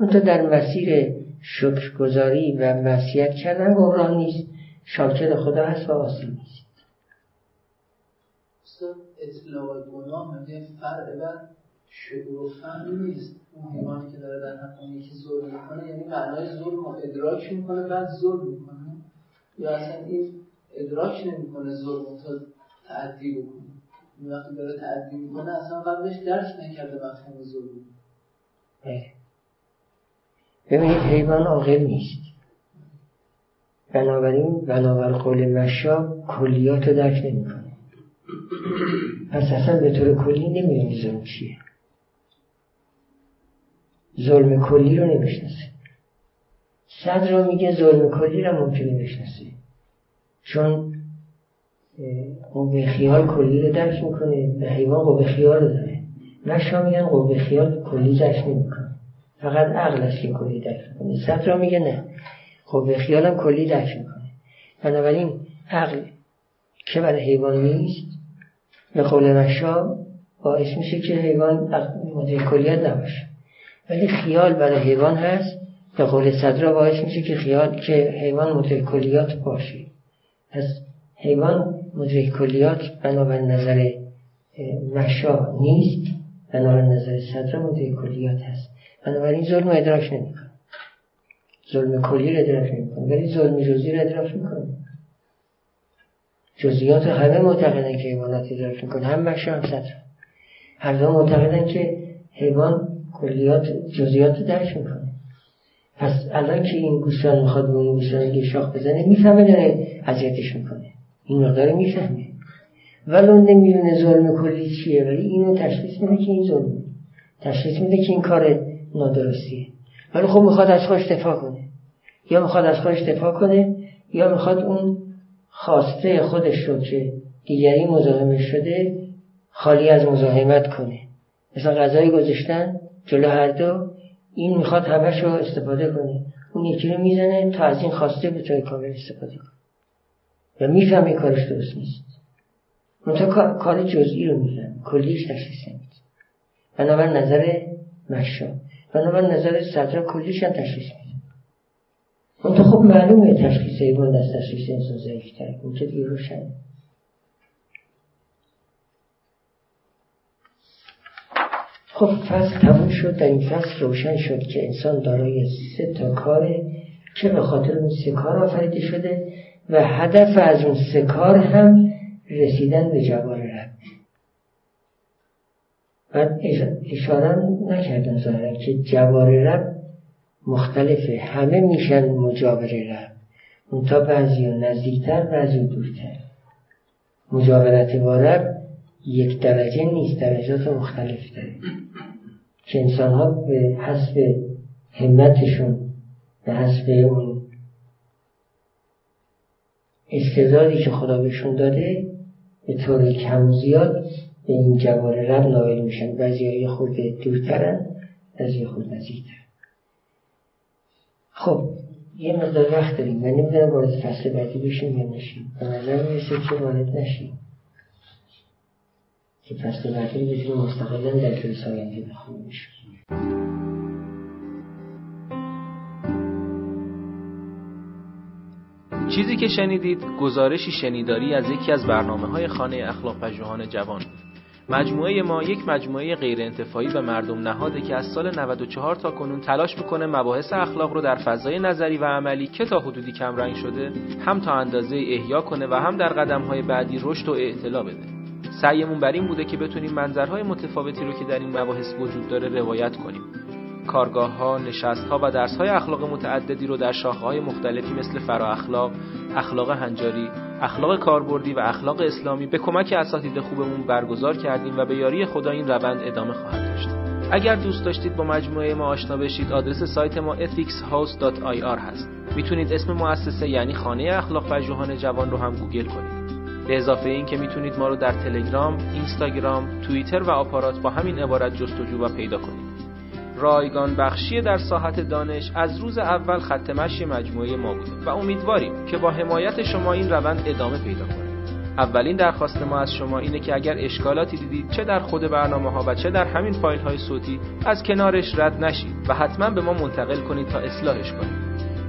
اون تا در مسیر شکرگزاری و معصیت کردن گمراه نیست، شاکر خدا هست و عاصی نیست. اصلا اطلاق گناه همه فرع و شکرفن نیست. اون حیوان که داره در حق اون یکی ظلم میکنه، یعنی معنای ظلم رو ادراک میکنه بعد ظلم میکنه، یا اصلا این ادراک نمی‌کنه ظلم تا تعدی بکنه. این وقتی داره تعدی می‌کنه اصلا قبلش درک نکرده مفهوم ظلم. ببینید، حیوان عاقل نیست. بنابراین بنابر قول مشا کلیات رو درک نمی کنه. پس اصلا به طور کلی نمیدونی ظلم چیه. ظلم کلی رو نمیشناسی. صدر رو میگه ظلم کلی رو ممکنه نمیشناسی، چون قوه خیال کلی رو درک میکنه، به حیوان قوه خیال رو داره. مشا میگن قوه خیال کلی درک نمیکنه، فقط عقلش که کلی درک میکنه. صدر رو میگه نه، قوه خیال هم کلی درک میکنه. بنابراین عقل که برای حیوان نیست به قول مشا باعث میشه که حیوان مدل کلیت نباشه، ولی خیال برای حیوان هست به قول صدرا باعث میشه که خیال که حیوان مدل کلیات باشه. پس حیوان مدل کلیات بنابر نظر مشا نیست، بنابر نظر صدرا مدل کلیات هست. بنابراین ظلم ادراک نمیکنه، ظلم کلی رو ادراک نمیکنه، ولی ظلم جزئی رو ادراک میکنه. جزئیات همه معتقدن که حیوانات ادراک میکنه، هم مشا هم صدر. هر دو معتقدن که حیوان کلیات جزئیات درک میکنه. پس الان که این گوسفند میخواد به اون گوسفندی شاخ بزنه میفهمه داره اذیتش میکنه، این مقدار میفهمه، ولو نمیدونه ظلم کلی چیه، ولی اینو تشخیص میده که این ظلمه، تشخیص میده که این کار نادرستیه. ولی خب میخواد از خودش دفاع کنه، یا میخواد از خودش دفاع کنه یا میخواد اون خواسته خودش رو که دیگری مزاحمش شده خالی از مزاحمت کنه. مثلا غذایی گذاشتن جلو هر دو، این میخواد همش رو استفاده کنه، اون یکی رو میزنه تا از این خواسته به طور کامل استفاده کنه و میفهمه کارش درست نیست. منتها کار جزئی رو میفهمه، کلیش تشخیص نمیده بنابر نظر مشا. بنابر نظر صدرا کلیش هم تشخیص میده. اون تو خب معلومه تشخیص حیوان از تشخیص انسان ضعیف‌تره، اون که دیگه روشنه. خب فصل تموم شد. در این فصل روشن شد که انسان دارای سه تا کاره که به خاطر اون سه کار آفریده شده و هدف از اون سه کار هم رسیدن به جوار رب. من اشاره نکردم ظاهرا که جوار رب مختلفه، همه میشن مجاور رب، اونتا بعضی نزدیکتر بعضی دورتر. مجاورت با رب یک درجه نیست، درجات مختلف داره که انسان ها به حسب همتشون، به حسب اون استعدادی که خدا بهشون داده به طور کم زیاد به این جوار رب نائل میشن. بعضی های خود دورترن، بعضی خود نزدیکتر. خب یه مقدار وقت داریم، من نمیدونم وارد فصل بعدی بشیم یا نشیم. به نظر میرسه که وارد نشیم، که فصل بعدی رو بتونیم مستقلاً در جلسه آینده بخونیم. چیزی که شنیدید گزارشی شنیداری از یکی از برنامه‌های خانه اخلاق پژوهان جوان. مجموعه ما یک مجموعه غیرانتفاعی و مردم نهاده که از سال نود و چهار تا کنون تلاش میکنه مباحث اخلاق رو در فضای نظری و عملی که تا حدودی کمرنگ شده هم تا اندازه احیا کنه و هم در قدم‌های بعدی رشد و اعتلا بده. سعیمون بر این بوده که بتونیم منظرهای متفاوتی رو که در این مباحث وجود داره روایت کنیم. کارگاه‌ها، نشست‌ها و درس‌های اخلاق متعددی رو در شاخه‌های مختلفی مثل فرااخلاق، اخلاق هنجاری، اخلاق کاربردی و اخلاق اسلامی به کمک اساتید خوبمون برگزار کردیم و به یاری خدا این روند ادامه خواهد داشت. اگر دوست داشتید با مجموعه ما آشنا بشید، آدرس سایت ما ethics house dot i r هست. میتونید اسم مؤسسه یعنی خانه اخلاق پژوهان جوان رو هم گوگل کنید. به اضافه این که میتونید ما رو در تلگرام، اینستاگرام، توییتر و آپارات با همین عبارت جستجو و پیدا کنید. رایگان بخشی در ساحت دانش از روز اول خط مشی مجموعه ما بوده و امیدواریم که با حمایت شما این روند ادامه پیدا کنه. اولین درخواست ما از شما اینه که اگر اشکالاتی دیدید چه در خود برنامه‌ها و چه در همین فایل‌های صوتی از کنارش رد نشید و حتما به ما منتقل کنید تا اصلاحش کنیم.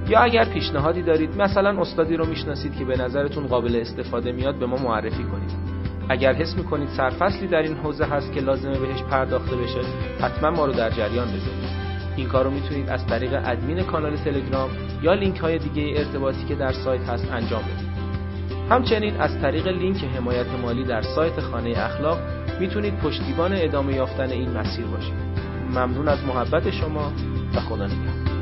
یا اگر پیشنهادی دارید، مثلا استادی رو میشناسید که به نظرتون قابل استفاده میاد، به ما معرفی کنید. اگر حس میکنید سرفصلی در این حوزه هست که لازمه بهش پرداخته بشه، حتما ما رو در جریان بذارید. این کار رو میتونید از طریق ادمین کانال تلگرام یا لینک های دیگه ارتباطی که در سایت هست انجام بدید. همچنین از طریق لینک حمایت مالی در سایت خانه اخلاق میتونید پشتیبان ادامه یافتن این مسیر باشید. ممنون از محبت شما و خدا نگهدار.